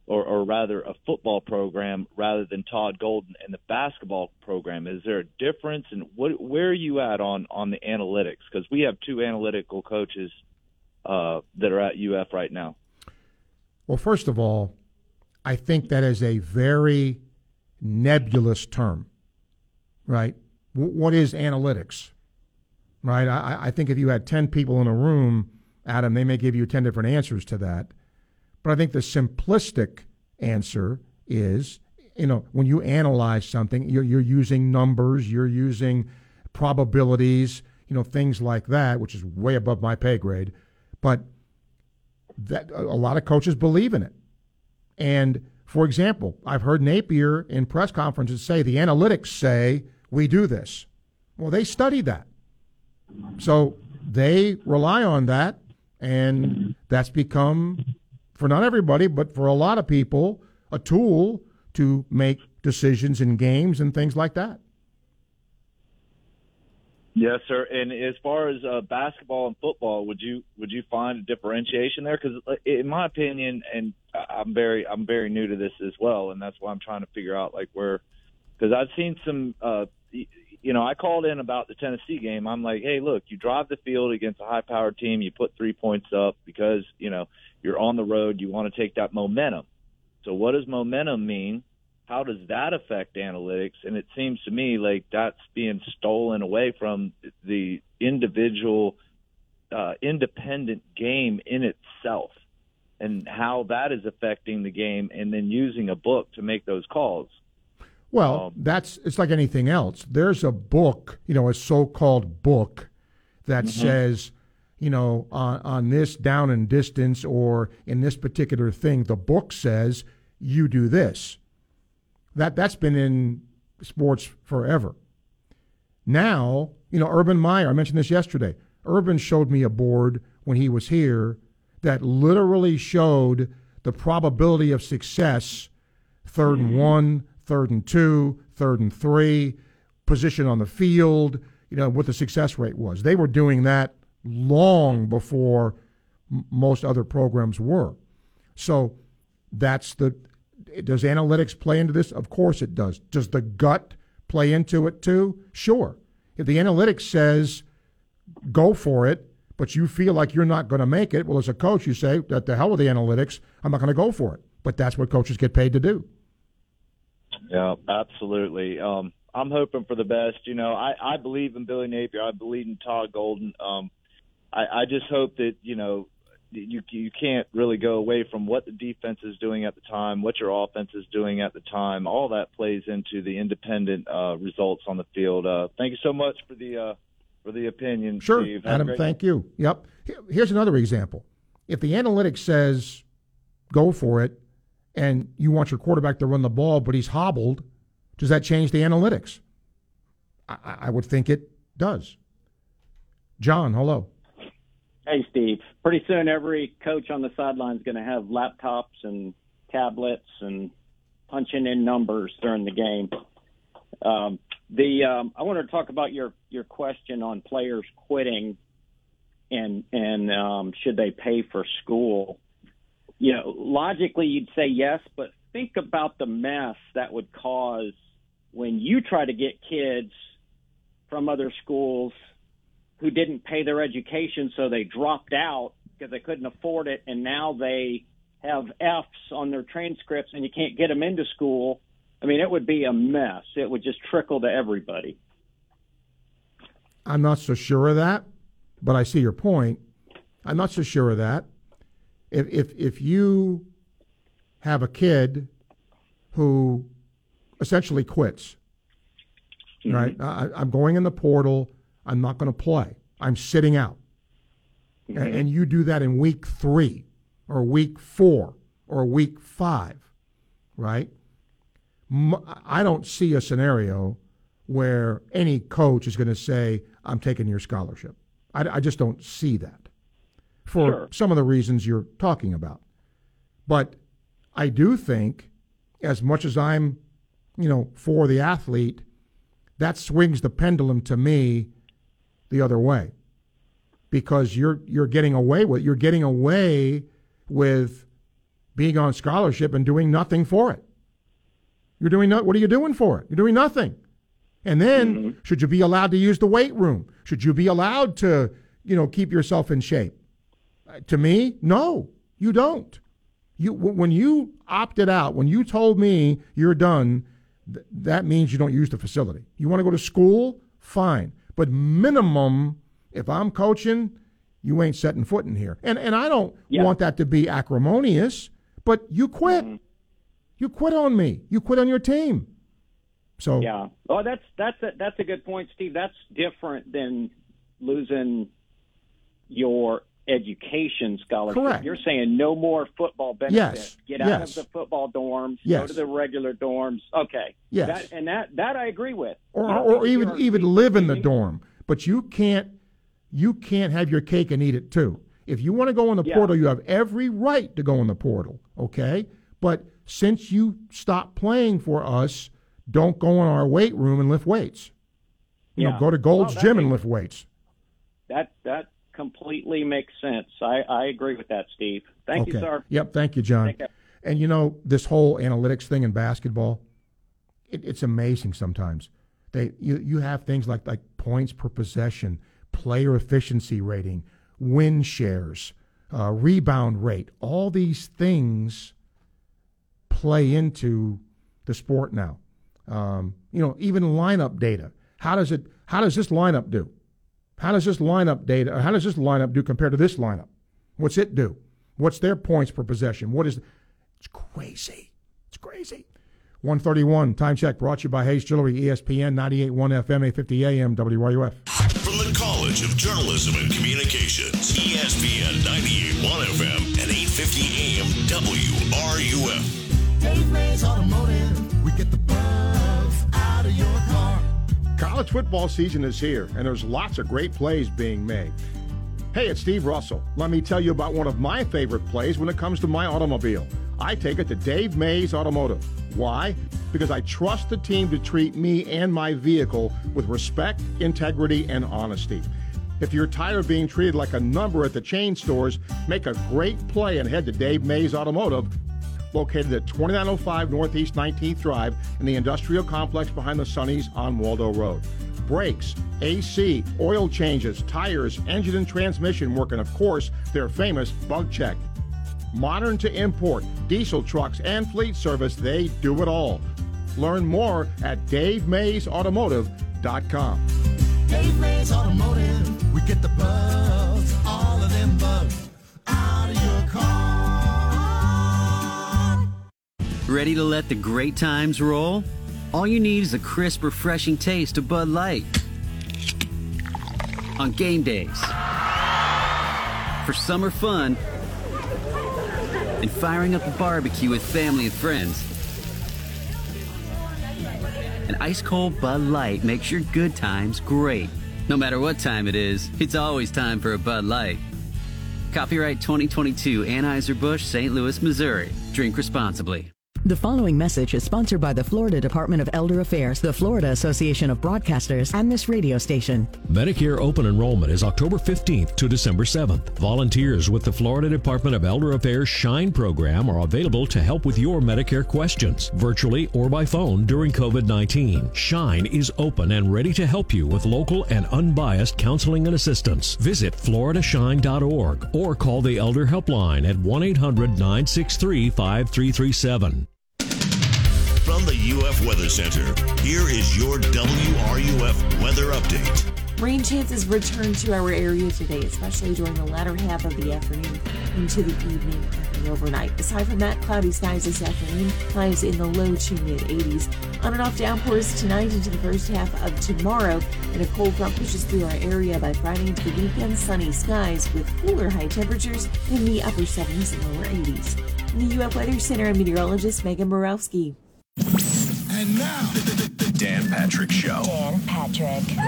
or, or rather a football program rather than Todd Golden and the basketball program? Is there a difference? And what, where are you at on, on the analytics? Because we have two analytical coaches uh, that are at U F right now. Well, first of all, I think that is a very nebulous term. Right? What is analytics? Right? I, I think if you had ten people in a room, Adam, they may give you ten different answers to that. But I think the simplistic answer is, you know, when you analyze something, you're, you're using numbers, you're using probabilities, you know, things like that, which is way above my pay grade. But that a lot of coaches believe in it. And for example, I've heard Napier in press conferences say the analytics say we do this. Well, they study that. So they rely on that, and that's become, for not everybody, but for a lot of people, a tool to make decisions in games and things like that. Yes, sir. And as far as uh, basketball and football, would you would you find a differentiation there? Because in my opinion, and I'm very I'm very new to this as well, and that's why I'm trying to figure out like where, because I've seen some, uh, you know, I called in about the Tennessee game. I'm like, hey, look, you drive the field against a high-powered team, you put three points up because you know you're on the road, you want to take that momentum. So what does momentum mean? How does that affect analytics? And it seems to me like that's being stolen away from the individual uh, independent game in itself and how that is affecting the game and then using a book to make those calls. Well, um, that's it's like anything else. There's a book, you know, a so-called book that mm-hmm. says, you know, on, on this down and distance or in this particular thing, the book says you do this. That, that's been in sports forever. Now, you know, Urban Meyer, I mentioned this yesterday. Urban showed me a board when he was here that literally showed the probability of success, third and one, third and two, third and three, position on the field, you know, what the success rate was. They were doing that long before m- most other programs were. So that's the – does analytics play into this? Of course it does. Does the gut play into it too? Sure. If the analytics says go for it, but you feel like you're not going to make it, well, as a coach, you say, "What the hell with the analytics? I'm not going to go for it." But that's what coaches get paid to do. Yeah, absolutely. Um, I'm hoping for the best. You know, I, I believe in Billy Napier. I believe in Todd Golden. Um, I, I just hope that, you know, you you can't really go away from what the defense is doing at the time, what your offense is doing at the time. All that plays into the independent uh, results on the field. Uh, thank you so much for the uh, – for the opinion, sure, Steve. Adam, thank you. Yep. Here's another example. If the analytics says go for it and you want your quarterback to run the ball but he's hobbled, does that change the analytics? I, I would think it does. John, hello. Hey, Steve. Pretty soon every coach on the sideline is going to have laptops and tablets and punching in numbers during the game. Um, the um, I want to talk about your, your question on players quitting and and um, should they pay for school. You know, logically you'd say yes, but think about the mess that would cause when you try to get kids from other schools who didn't pay their education, so they dropped out because they couldn't afford it, and now they have F's on their transcripts and you can't get them into school. I mean, it would be a mess. It would just trickle to everybody. I'm not so sure of that, but I see your point. I'm not so sure of that. If if if you have a kid who essentially quits, mm-hmm. right? I, I'm going in the portal. I'm not going to play. I'm sitting out. Mm-hmm. And, and you do that in week three or week four or week five, right? I don't see a scenario where any coach is going to say, "I'm taking your scholarship." I, I just don't see that for sure. Some of the reasons you're talking about. But I do think, as much as I'm, you know, for the athlete, that swings the pendulum to me the other way, because you're you're getting away with you're getting away with being on scholarship and doing nothing for it. You're doing no, what are you doing for it? You're doing nothing. And then mm-hmm. should you be allowed to use the weight room? Should you be allowed to, you know, keep yourself in shape? Uh, to me, no, you don't. You w- when you opted out, when you told me you're done, th- that means you don't use the facility. You want to go to school? Fine. But minimum, if I'm coaching, you ain't setting foot in here. And and I don't yeah. want that to be acrimonious, but you quit. Mm-hmm. You quit on me. You quit on your team. So yeah. Oh, that's that's a, that's a good point, Steve. That's different than losing your education scholarship. Correct. You're saying no more football benefits. Yes. Get out yes. of the football dorms. Yes. Go to the regular dorms. Okay. Yes. That, and that, that I agree with. Or you know, or even even live in the dorm. But you can't you can't have your cake and eat it too. If you want to go in the yeah. portal, you have every right to go in the portal. Okay, but since you stopped playing for us, don't go in our weight room and lift weights. You yeah. know, go to Gold's well, Gym makes, and lift weights. That that completely makes sense. I, I agree with that, Steve. Thank okay. you, sir. Yep, thank you, John. Thank you. And, you know, this whole analytics thing in basketball, it, it's amazing sometimes. They you, you have things like, like points per possession, player efficiency rating, win shares, uh, rebound rate, all these things play into the sport now. Um, you know, even lineup data. How does it? How does this lineup do? How does this lineup data? How does this lineup do compared to this lineup? What's it do? What's their points per possession? What is? It's crazy. It's crazy. one thirty-one time check brought to you by Hayes Jewelry, E S P N ninety-eight point one F M, eight fifty A M W R U F. From the College of Journalism and Communications, E S P N ninety-eight point one F M and eight fifty A M W R U F. Dave Automotive, we get the bugs out of your car. College football season is here, and there's lots of great plays being made. Hey, it's Steve Russell. Let me tell you about one of my favorite plays when it comes to my automobile. I take it to Dave Mays Automotive. Why? Because I trust the team to treat me and my vehicle with respect, integrity, and honesty. If you're tired of being treated like a number at the chain stores, make a great play and head to Dave Mays Automotive, located at twenty-nine oh five Northeast nineteenth Drive in the industrial complex behind the Sunnies on Waldo Road. Brakes, A C, oil changes, tires, engine and transmission work, and of course, their famous bug check. Modern to import, diesel trucks and fleet service, they do it all. Learn more at Dave Mays Automotive dot com. Dave Mays Automotive, we get the bugs, all of them bugs, out of your car. Ready to let the great times roll? All you need is a crisp, refreshing taste of Bud Light on game days, for summer fun, and firing up a barbecue with family and friends. An ice-cold Bud Light makes your good times great. No matter what time it is, it's always time for a Bud Light. Copyright twenty twenty-two Anheuser-Busch, Saint Louis, Missouri. Drink responsibly. The following message is sponsored by the Florida Department of Elder Affairs, the Florida Association of Broadcasters, and this radio station. Medicare open enrollment is October fifteenth to December seventh. Volunteers with the Florida Department of Elder Affairs SHINE program are available to help with your Medicare questions, virtually or by phone during COVID nineteen. SHINE is open and ready to help you with local and unbiased counseling and assistance. Visit florida shine dot org or call the Elder Helpline at one eight hundred nine six three five three three seven. From the U F Weather Center, here is your W R U F weather update. Rain chances return to our area today, especially during the latter half of the afternoon into the evening and the overnight. Aside from that, cloudy skies this afternoon, highs in the low to mid eighties. On and off downpours tonight into the first half of tomorrow, and a cold front pushes through our area by Friday into the weekend. Sunny skies with cooler high temperatures in the upper seventies and lower eighties. In the U F Weather Center, I'm meteorologist Megan Borowski. And now, the, the, the Dan Patrick Show. Dan Patrick.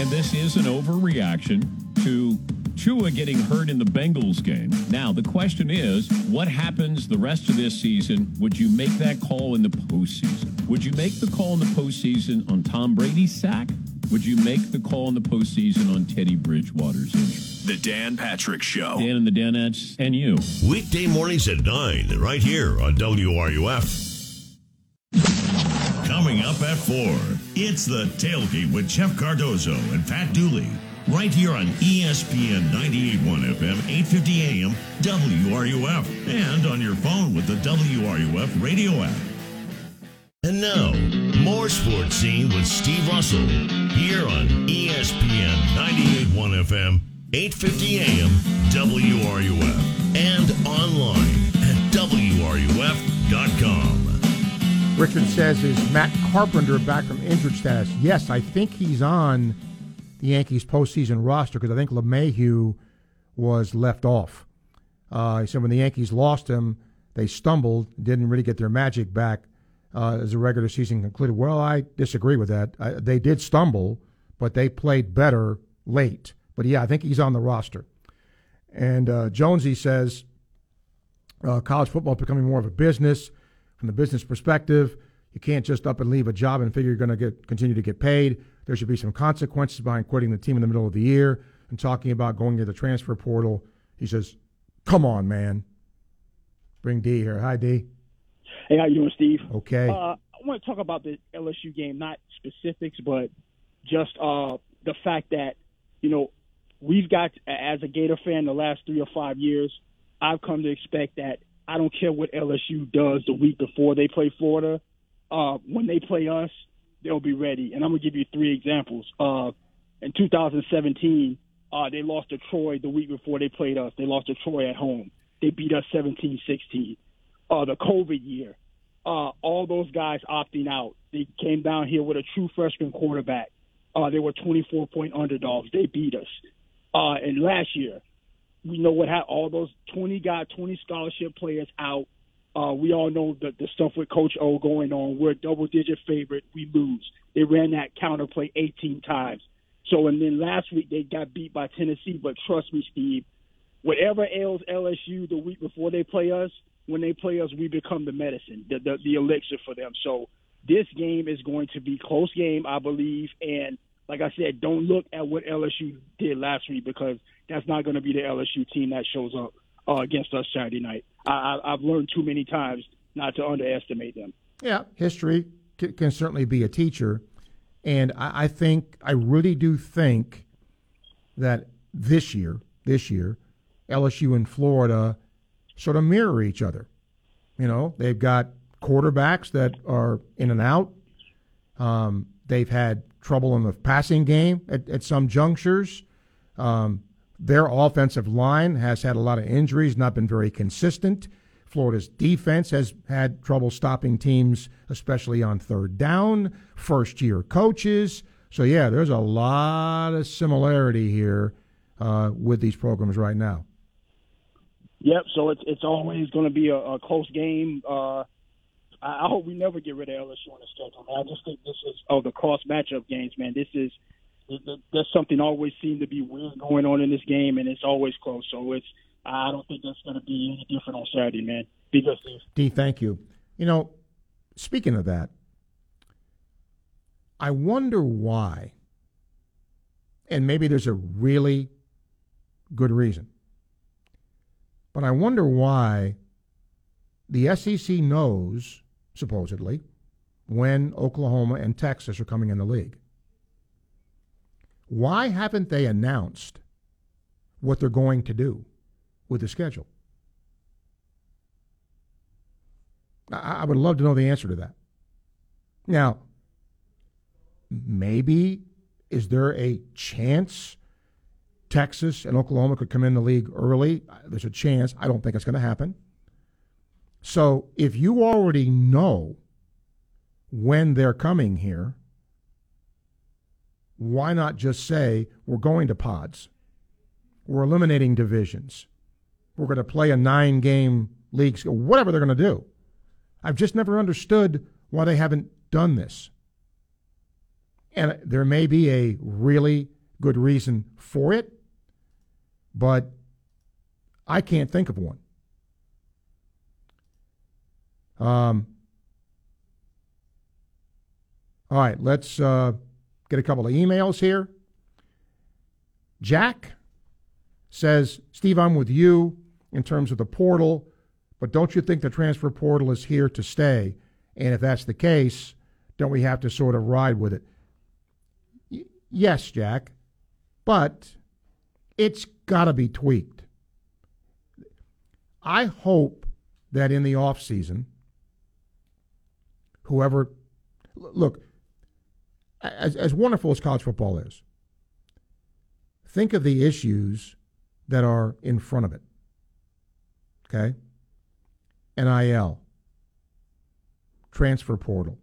And this is an overreaction to Tua getting hurt in the Bengals game. Now, the question is, what happens the rest of this season? Would you make that call in the postseason? Would you make the call in the postseason on Tom Brady's sack? Would you make the call in the postseason on Teddy Bridgewater's injury? The Dan Patrick Show. Dan and the Danettes and you. Weekday mornings at nine, right here on W R U F. Coming up at four, it's The Tailgate with Jeff Cardozo and Pat Dooley, right here on E S P N ninety-eight point one F M, eight fifty A M, W R U F, and on your phone with the W R U F radio app. And now, more Sports Scene with Steve Russell, here on E S P N ninety-eight point one F M, eight fifty A M, W R U F, and online at W R U F dot com. Richard says, is Matt Carpenter back from injured status? Yes, I think he's on the Yankees postseason roster because I think LeMahieu was left off. Uh, he said when the Yankees lost him, they stumbled, didn't really get their magic back uh, as the regular season concluded. Well, I disagree with that. I, they did stumble, but they played better late. But, yeah, I think he's on the roster. And uh, Jonesy says uh, college football is becoming more of a business. From the business perspective, you can't just up and leave a job and figure you're going to get continue to get paid. There should be some consequences behind quitting the team in the middle of the year and talking about going to the transfer portal. He says, come on, man. Bring D here. Hi, D. Hey, how you doing, Steve? Okay. Uh, I want to talk about the L S U game, not specifics, but just uh, the fact that, you know, we've got, as a Gator fan, the last three or five years, I've come to expect that I don't care what L S U does the week before they play Florida. Uh, when they play us, they'll be ready. And I'm going to give you three examples. Uh, in two thousand seventeen, uh, they lost to Troy the week before they played us. They lost to Troy at home. They beat us seventeen sixteen. Uh, the COVID year, uh, all those guys opting out. They came down here with a true freshman quarterback. Uh, they were twenty-four point underdogs. They beat us. Uh, and last year, we know what happened. All those twenty guy, twenty scholarship players out. Uh, we all know the, the stuff with Coach O going on. We're a double-digit favorite. We lose. They ran that counterplay eighteen times. So, and then last week they got beat by Tennessee. But trust me, Steve, whatever ails L S U the week before they play us, when they play us, we become the medicine, the, the, the elixir for them. So this game is going to be close game, I believe. And like I said, don't look at what L S U did last week, because that's not going to be the L S U team that shows up uh, against us Saturday night. I, I, I've learned too many times not to underestimate them. Yeah, history c- can certainly be a teacher. And I, I think, I really do think that this year, this year, L S U and Florida sort of mirror each other. You know, they've got quarterbacks that are in and out. Um, they've had trouble in the passing game at, at some junctures. Um, their offensive line has had a lot of injuries, not been very consistent. Florida's defense has had trouble stopping teams, especially on third down, first-year coaches. So, yeah, there's a lot of similarity here uh, with these programs right now. Yep, so it's it's always going to be a, a close game. Uh, I, I hope we never get rid of L S U on the schedule. Man, I just think this is of oh, the cross matchup games, man. This is there's something always seemed to be weird going on in this game, and it's always close. So it's I don't think that's going to be any different on Saturday, man. Be good, Steve. D, thank you. You know, speaking of that, I wonder why, and maybe there's a really good reason. But I wonder why the S E C knows, supposedly, when Oklahoma and Texas are coming in the league. Why haven't they announced what they're going to do with the schedule? I, I would love to know the answer to that. Now, maybe is there a chance Texas and Oklahoma could come in the league early? There's a chance. I don't think it's going to happen. So if you already know when they're coming here, why not just say we're going to pods? We're eliminating divisions. We're going to play a nine-game league, whatever they're going to do. I've just never understood why they haven't done this. And there may be a really good reason for it, but I can't think of one. Um, all right, let's uh, get a couple of emails here. Jack says, Steve, I'm with you in terms of the portal, but don't you think the transfer portal is here to stay? And if that's the case, don't we have to sort of ride with it? Y- yes, Jack, but it's got to be tweaked. I hope that in the offseason, whoever, look, as, as wonderful as college football is, think of the issues that are in front of it, okay? N I L, transfer portal,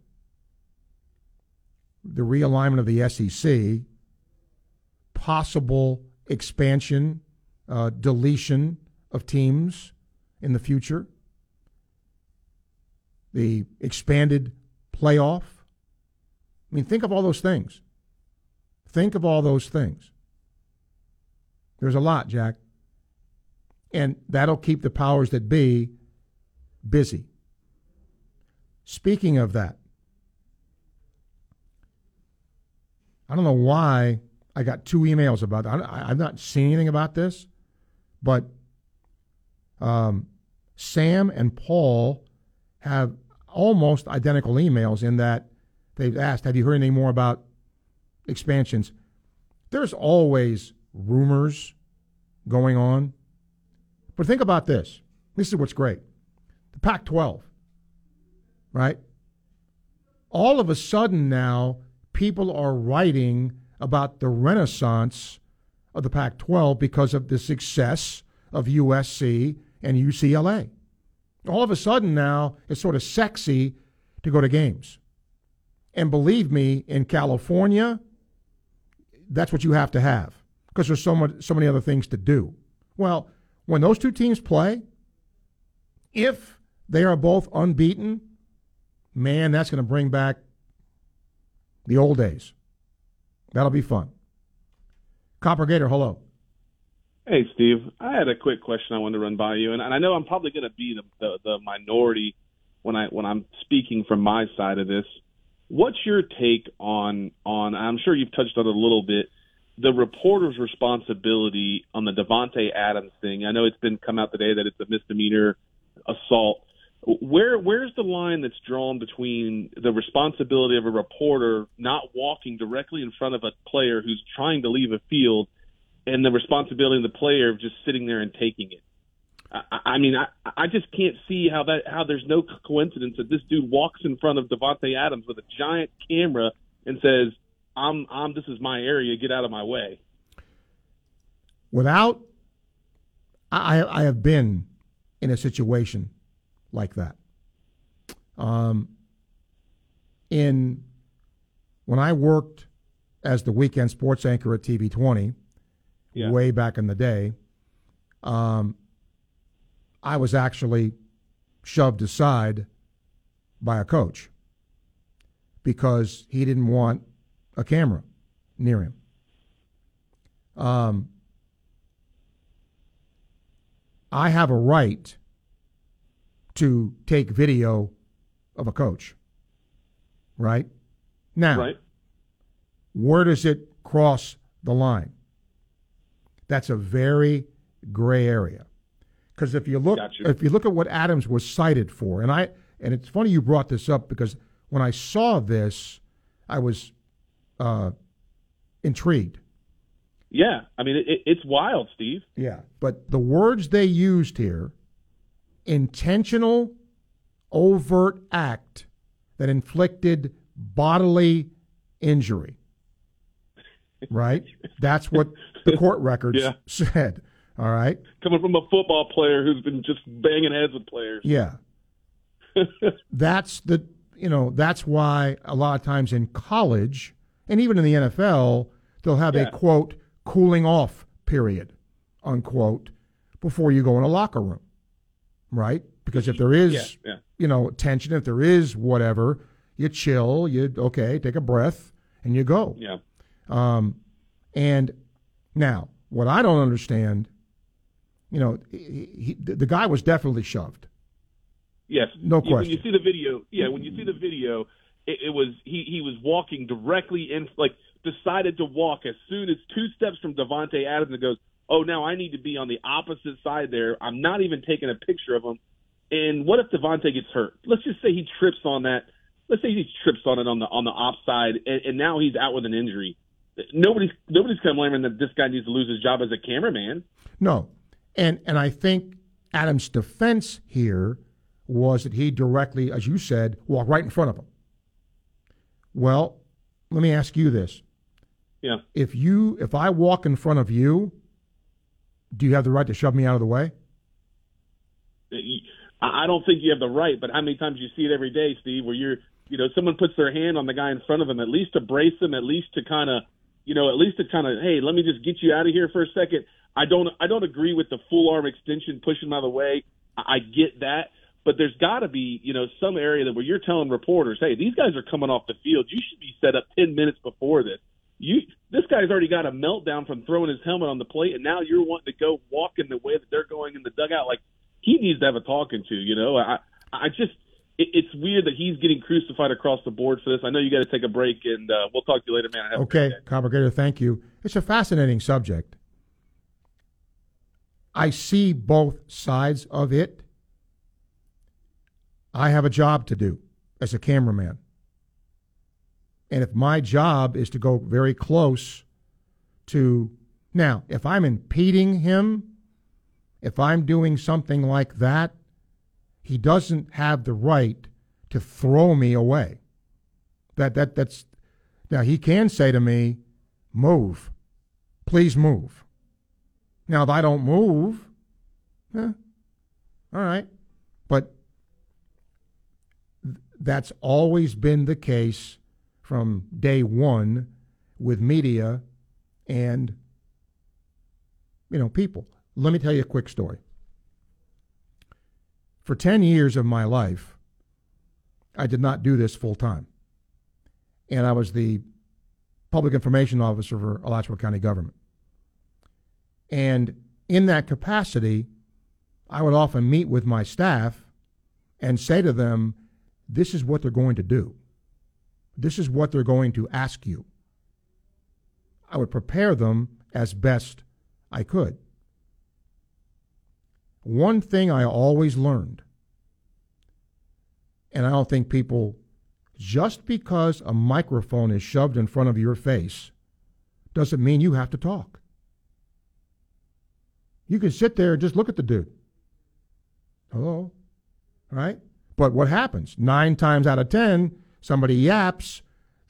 the realignment of the S E C, possible expansion, uh, deletion of teams in the future, the expanded playoff. I mean, think of all those things. Think of all those things. There's a lot, Jack. And that'll keep the powers that be busy. Speaking of that, I don't know why I got two emails about that. I've not seen anything about this, but um, Sam and Paul have almost identical emails in that they've asked, have you heard anything more about expansions? There's always rumors going on. But think about this. This is what's great. The Pac twelve, right? All of a sudden now, people are writing about the renaissance of the Pac twelve because of the success of U S C and U C L A. All of a sudden now, it's sort of sexy to go to games. And believe me, in California, that's what you have to have because there's so much, so many other things to do. Well, when those two teams play, if they are both unbeaten, man, that's going to bring back the old days. That'll be fun. Copper Gator, hello. Hey, Steve, I had a quick question I wanted to run by you, and, and I know I'm probably going to be the, the, the minority when, I, when I'm speaking from my side of this. What's your take on, on, I'm sure you've touched on it a little bit, the reporter's responsibility on the Davante Adams thing? I know it's been come out today that it's a misdemeanor assault. Where where's the line that's drawn between the responsibility of a reporter not walking directly in front of a player who's trying to leave a field and the responsibility of the player of just sitting there and taking it? I, I mean, I, I just can't see how that how there's no coincidence that this dude walks in front of Davante Adams with a giant camera and says, I'm, I'm, this is my area, get out of my way. Without, I, I have been in a situation like that. Um, in, when I worked as the weekend sports anchor at T V twenty, yeah. way back in the day, um, I was actually shoved aside by a coach because he didn't want a camera near him. Um, I have a right to take video of a coach, right? Now, right. Where does it cross the line? That's a very gray area. Because if you look, gotcha. if you look at what Adams was cited for, and I, and it's funny you brought this up because when I saw this, I was Uh, intrigued. Yeah, I mean, it, it's wild, Steve. Yeah, but the words they used here, intentional overt act that inflicted bodily injury, right? That's what the court records yeah. said, all right? Coming from a football player who's been just banging heads with players. Yeah. That's the, you know, that's why a lot of times in college, and even in the N F L, they'll have yeah. a, quote, cooling off period, unquote, before you go in a locker room, right? Because if there is, yeah, yeah. you know, tension, if there is whatever, you chill, you, okay, take a breath, and you go. Yeah. Um, and now, what I don't understand, you know, he, he, the guy was definitely shoved. Yes. No question. When you see the video, yeah, when you see the video, it was he, he was walking directly in, like decided to walk as soon as two steps from Davante Adams and goes, oh, now I need to be on the opposite side there. I'm not even taking a picture of him. And what if Davante gets hurt? Let's just say he trips on that. Let's say he trips on it on the on the off side, and, and now he's out with an injury. Nobody's nobody's claiming that this guy needs to lose his job as a cameraman. No, and and I think Adams' defense here was that he directly, as you said, walked right in front of him. Well, let me ask you this. Yeah. If you, if I walk in front of you, do you have the right to shove me out of the way? I don't think you have the right, but how many times do you see it every day, Steve, where you're, you know, someone puts their hand on the guy in front of them, at least to brace them, at least to kind of, you know, at least to kind of, hey, let me just get you out of here for a second. I don't, I don't agree with the full arm extension, pushing him out of the way. I get that. But there's got to be, you know, some area that where you're telling reporters, hey, these guys are coming off the field. You should be set up ten minutes before this. You, this guy's already got a meltdown from throwing his helmet on the plate, and now you're wanting to go walk in the way that they're going in the dugout. Like, he needs to have a talking to, you know. I, I just it, – it's weird that he's getting crucified across the board for this. I know you got to take a break, and uh, we'll talk to you later, man. Have okay, Complicator, thank you. It's a fascinating subject. I see both sides of it. I have a job to do as a cameraman. And if my job is to go very close to... Now, if I'm impeding him, if I'm doing something like that, he doesn't have the right to throw me away. That that that's Now, he can say to me, move. Please move. Now, if I don't move, eh, all right. But... that's always been the case from day one with media and, you know, people. Let me tell you a quick story. For ten years of my life, I did not do this full time. And I was the public information officer for Alachua County government. And in that capacity, I would often meet with my staff and say to them, this is what they're going to do. This is what they're going to ask you. I would prepare them as best I could. One thing I always learned, and I don't think people, just because a microphone is shoved in front of your face, doesn't mean you have to talk. You can sit there and just look at the dude. Hello? Right? But what happens? Nine times out of ten, somebody yaps,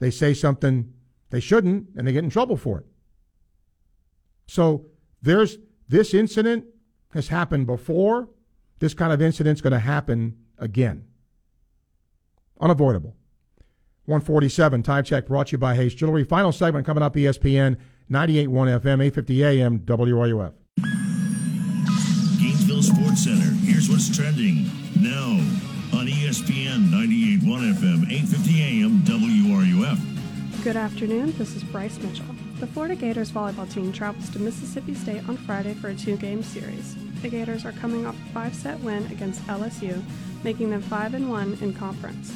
they say something they shouldn't, and they get in trouble for it. So there's this incident has happened before. This kind of incident's going to happen again. Unavoidable. one forty-seven, time check brought to you by Hayes Jewelry. Final segment coming up, E S P N ninety-eight point one F M, eight fifty A M, W R U F. Gainesville Sports Center, here's what's trending now on E S P N ninety-eight point one F M, eight fifty A M, W R U F. Good afternoon, this is Bryce Mitchell. The Florida Gators volleyball team travels to Mississippi State on Friday for a two-game series. The Gators are coming off a five-set win against L S U, making them five and one in conference.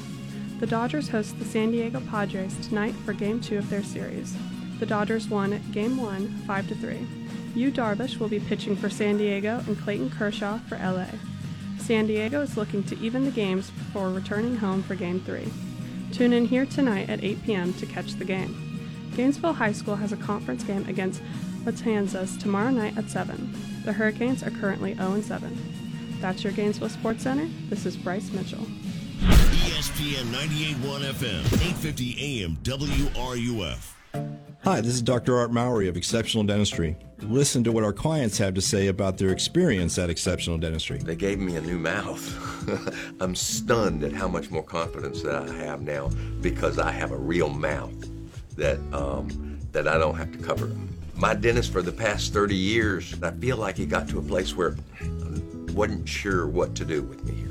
The Dodgers host the San Diego Padres tonight for Game two of their series. The Dodgers won Game one, five to three. Yu Darvish will be pitching for San Diego and Clayton Kershaw for L A. San Diego is looking to even the games before returning home for Game three. Tune in here tonight at eight p.m. to catch the game. Gainesville High School has a conference game against Matanzas tomorrow night at seven. The Hurricanes are currently oh and seven. That's your Gainesville Sports Center. This is Bryce Mitchell. E S P N ninety-eight point one F M, eight fifty A M, W R U F. Hi, this is Doctor Art Mowry of Exceptional Dentistry. Listen to what our clients have to say about their experience at Exceptional Dentistry. They gave me a new mouth. I'm stunned at how much more confidence that I have now because I have a real mouth that um, that I don't have to cover. My dentist for the past thirty years, I feel like he got to a place where I wasn't sure what to do with me here.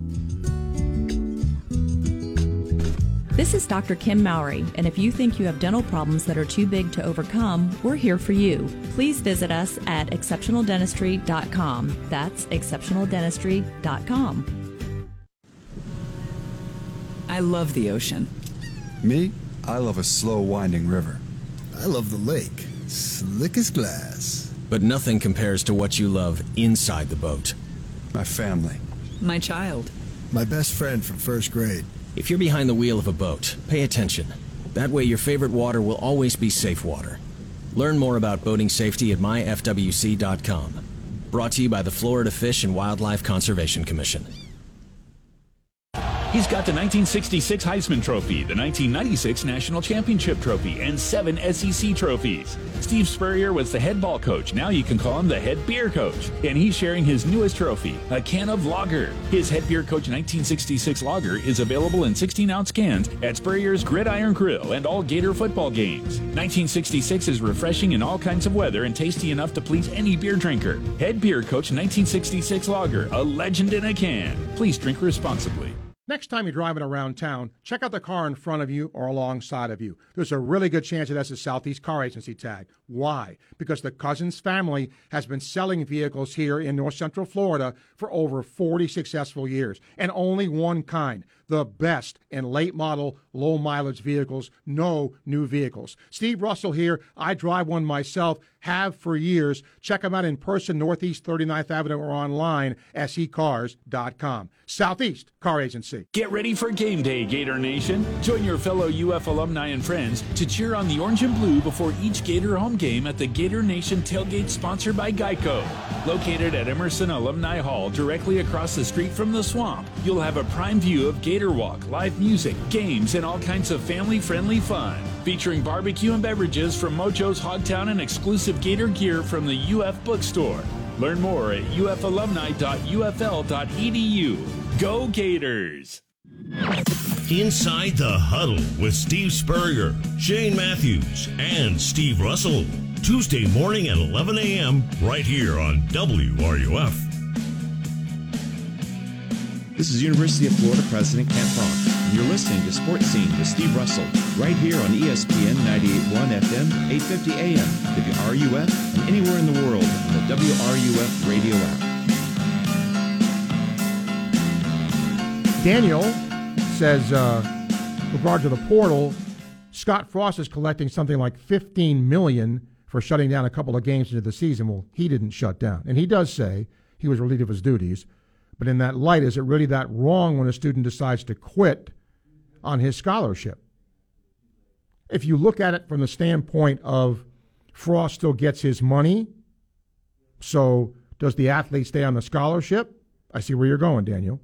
This is Doctor Kim Mowry, and if you think you have dental problems that are too big to overcome, we're here for you. Please visit us at exceptional dentistry dot com. That's exceptional dentistry dot com. I love the ocean. Me? I love a slow winding river. I love the lake. Slick as glass. But nothing compares to what you love inside the boat. My family. My child. My best friend from first grade. If you're behind the wheel of a boat, pay attention. That way your favorite water will always be safe water. Learn more about boating safety at my f w c dot com. Brought to you by the Florida Fish and Wildlife Conservation Commission. He's got the nineteen sixty-six Heisman Trophy, the nineteen ninety-six National Championship Trophy, and seven S E C trophies. Steve Spurrier was the head ball coach. Now you can call him the head beer coach. And he's sharing his newest trophy, a can of lager. His head beer coach nineteen sixty-six lager is available in sixteen-ounce cans at Spurrier's Gridiron Grill and all Gator football games. nineteen sixty-six is refreshing in all kinds of weather and tasty enough to please any beer drinker. Head beer coach nineteen sixty-six lager, a legend in a can. Please drink responsibly. Next time you're driving around town, check out the car in front of you or alongside of you. There's a really good chance that that's a Southeast Car Agency tag. Why? Because the Cousins family has been selling vehicles here in North Central Florida for over forty successful years, and only one kind. The best in late model, low mileage vehicles, no new vehicles. Steve Russell here. I drive one myself, have for years. Check him out in person, Northeast thirty-ninth Avenue, or online, s e cars dot com. Southeast Car Agency. Get ready for game day, Gator Nation. Join your fellow U F alumni and friends to cheer on the orange and blue before each Gator home game at the Gator Nation tailgate, sponsored by Geico. Located at Emerson Alumni Hall, directly across the street from the swamp, you'll have a prime view of Gator Walk, live music, games, and all kinds of family-friendly fun. Featuring barbecue and beverages from Mojo's Hogtown and exclusive Gator gear from the U F bookstore. Learn more at u f alumni dot u f l dot e d u. Go Gators! Inside the Huddle with Steve Spurrier, Shane Matthews, and Steve Russell. Tuesday morning at eleven a.m. right here on W R U F. This is University of Florida President Kent Fromm. You're listening to Sports Scene with Steve Russell, right here on E S P N ninety-eight point one F M, eight fifty A M, W R U F, and anywhere in the world on the W R U F radio app. Daniel says, uh, with regard to the portal, Scott Frost is collecting something like fifteen million dollars for shutting down a couple of games into the season. Well, he didn't shut down. And he does say he was relieved of his duties. But in that light, is it really that wrong when a student decides to quit on his scholarship? If you look at it from the standpoint of Frost still gets his money, so does the athlete stay on the scholarship? I see where you're going, Daniel.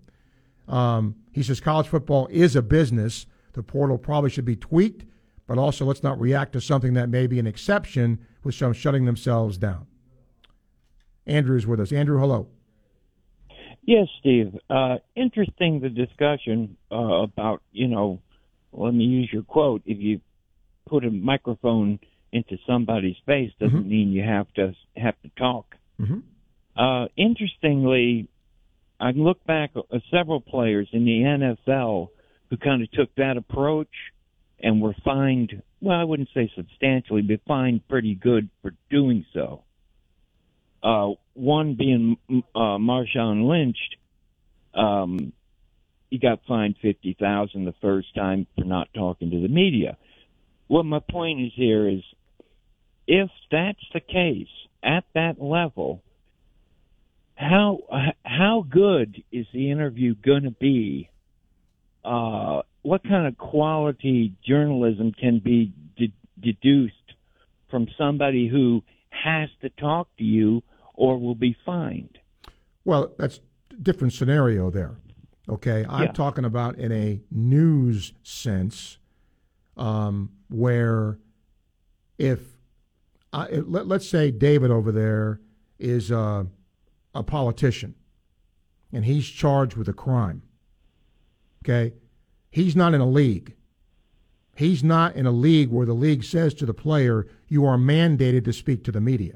Um, he says college football is a business. The portal probably should be tweaked, but also let's not react to something that may be an exception with some shutting themselves down. Andrew's with us. Andrew, hello. Yes, Steve. Uh, interesting, the discussion uh, about, you know, let me use your quote, if you put a microphone into somebody's face, doesn't mm-hmm. mean you have to have to talk. Mm-hmm. Uh, interestingly, I can look back at several players in the N F L who kind of took that approach and were fined, well, I wouldn't say substantially, but fined pretty good for doing so. Uh, one being uh, Marshawn Lynch, um, he got fined fifty thousand dollars the first time for not talking to the media. Well, my point is here is if that's the case at that level, how how good is the interview going to be? Uh, what kind of quality journalism can be de- deduced from somebody who has to talk to you or will be fined? Well, that's a different scenario there, okay? I'm yeah. talking about in a news sense um, where if, I, let, let's say David over there is uh, a politician and he's charged with a crime, okay? He's not in a league. He's not in a league where the league says to the player, you are mandated to speak to the media.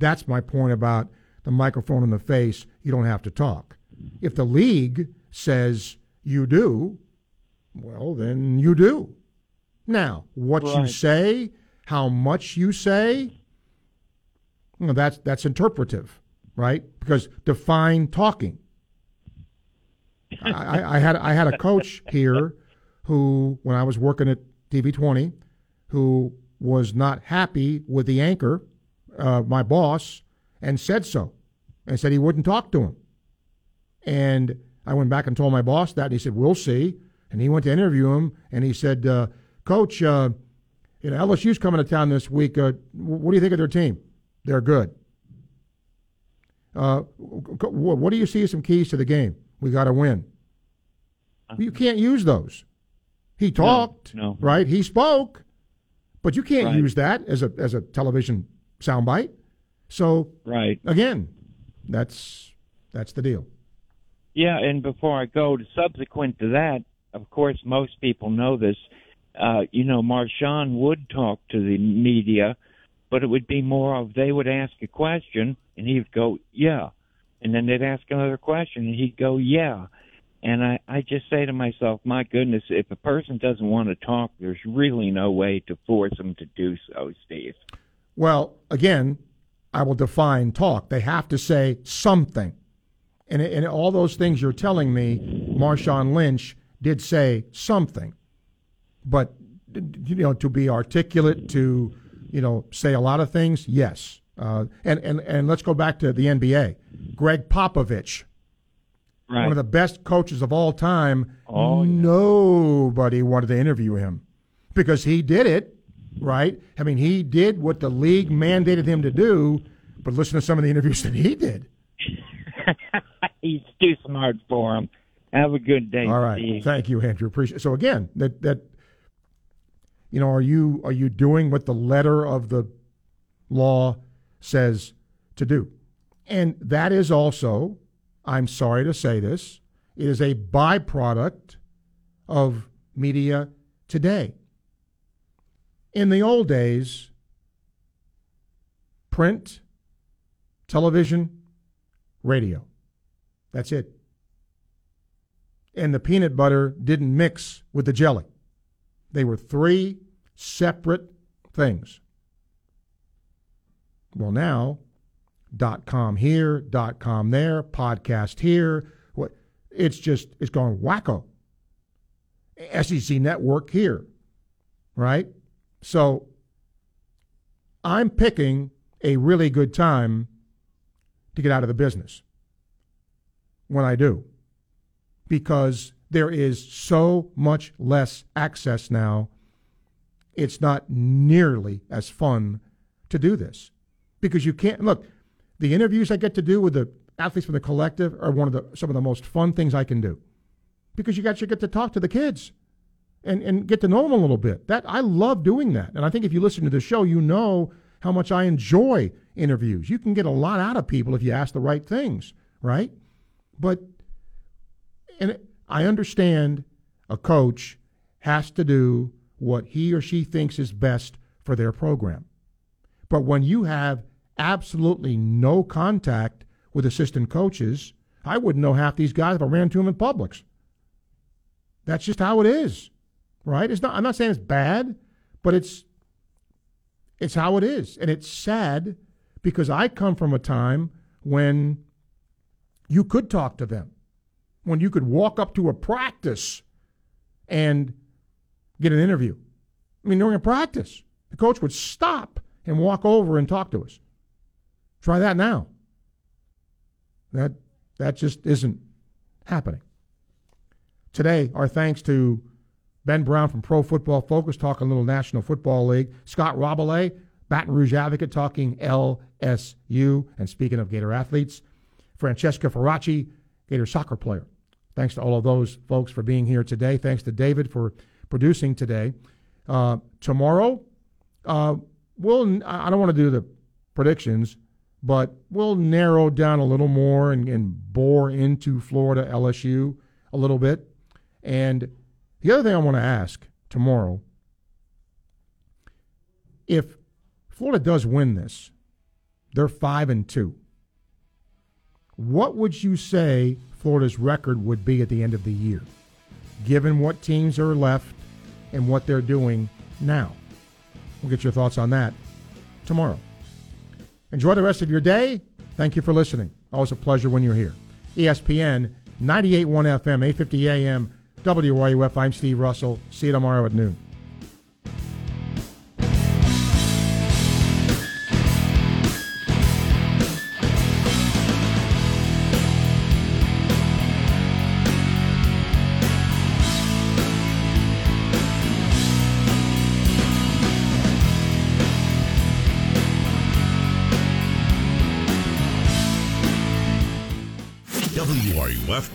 That's my point about the microphone in the face. You don't have to talk. If the league says you do, well, then you do. Now, what right. you say, how much you say, you know, that's, that's interpretive, right? Because define talking. I, I, I had I had a coach here who, when I was working at T V twenty, who was not happy with the anchor, uh, my boss, and said so, and said he wouldn't talk to him. And I went back and told my boss that, and he said, we'll see. And he went to interview him, and he said, uh, Coach, uh, you know, L S U's coming to town this week. Uh, what do you think of their team? They're good. Uh, what do you see as some keys to the game? We got to win. Well, you can't use those. He talked, no, no. right? He spoke, but you can't right. use that as a as a television soundbite. So, right. again, that's that's the deal. Yeah, and before I go, to subsequent to that, of course, most people know this. Uh, you know, Marshawn would talk to the media, but it would be more of they would ask a question, and he would go, yeah. And then they'd ask another question, and he'd go, yeah. And I, I just say to myself, my goodness, if a person doesn't want to talk, there's really no way to force them to do so, Steve. Well, again, I will define talk. They have to say something. And, and all those things you're telling me, Marshawn Lynch did say something. But, you know, to be articulate, to, you know, say a lot of things, yes. Uh, and, and, and let's go back to the N B A. Greg Popovich. Right. One of the best coaches of all time. Oh, yeah. Nobody wanted to interview him because he did it, right? I mean, he did what the league mandated him to do, but listen to some of the interviews that he did. He's too smart for him. Have a good day. All right. Steve. Thank you, Andrew. Appreciate it. So, again, that, that you know, are you are you doing what the letter of the law says to do? And that is also, I'm sorry to say this, it is a byproduct of media today. In the old days, print, television, radio. That's it. And the peanut butter didn't mix with the jelly. They were three separate things. Well, now, dot com here, dot com there, podcast here. What? It's just, it's gone wacko. S E C Network here, right? So I'm picking a really good time to get out of the business when I do, because there is so much less access now. It's not nearly as fun to do this because you can't look. The interviews I get to do with the athletes from the collective are one of the some of the most fun things I can do, because you got you get to talk to the kids and, and get to know them a little bit. That I love doing that, and I think if you listen to the show, you know how much I enjoy interviews. You can get a lot out of people if you ask the right things, right? But and I understand a coach has to do what he or she thinks is best for their program. But when you have absolutely no contact with assistant coaches, I wouldn't know half these guys if I ran to them in Publix. That's just how it is, right? It's not. I'm not saying it's bad, but it's it's how it is. And it's sad because I come from a time when you could talk to them, when you could walk up to a practice and get an interview. I mean, during a practice, the coach would stop and walk over and talk to us. Try that now. That that just isn't happening. Today, our thanks to Ben Brown from Pro Football Focus, talking a little National Football League. Scott Rabalais, Baton Rouge Advocate, talking L S U. And speaking of Gator athletes, Francesca Ferracci, Gator soccer player. Thanks to all of those folks for being here today. Thanks to David for producing today. Uh, tomorrow, uh, we'll. I don't want to do the predictions, but we'll narrow down a little more and, and bore into Florida, L S U a little bit. And the other thing I want to ask tomorrow, if Florida does win this, they're five and two. What would you say Florida's record would be at the end of the year, given what teams are left and what they're doing now? We'll get your thoughts on that tomorrow. Enjoy the rest of your day. Thank you for listening. Always a pleasure when you're here. E S P N ninety-eight point one F M, eight fifty A M, W R U F. I'm Steve Russell. See you tomorrow at noon. W R U F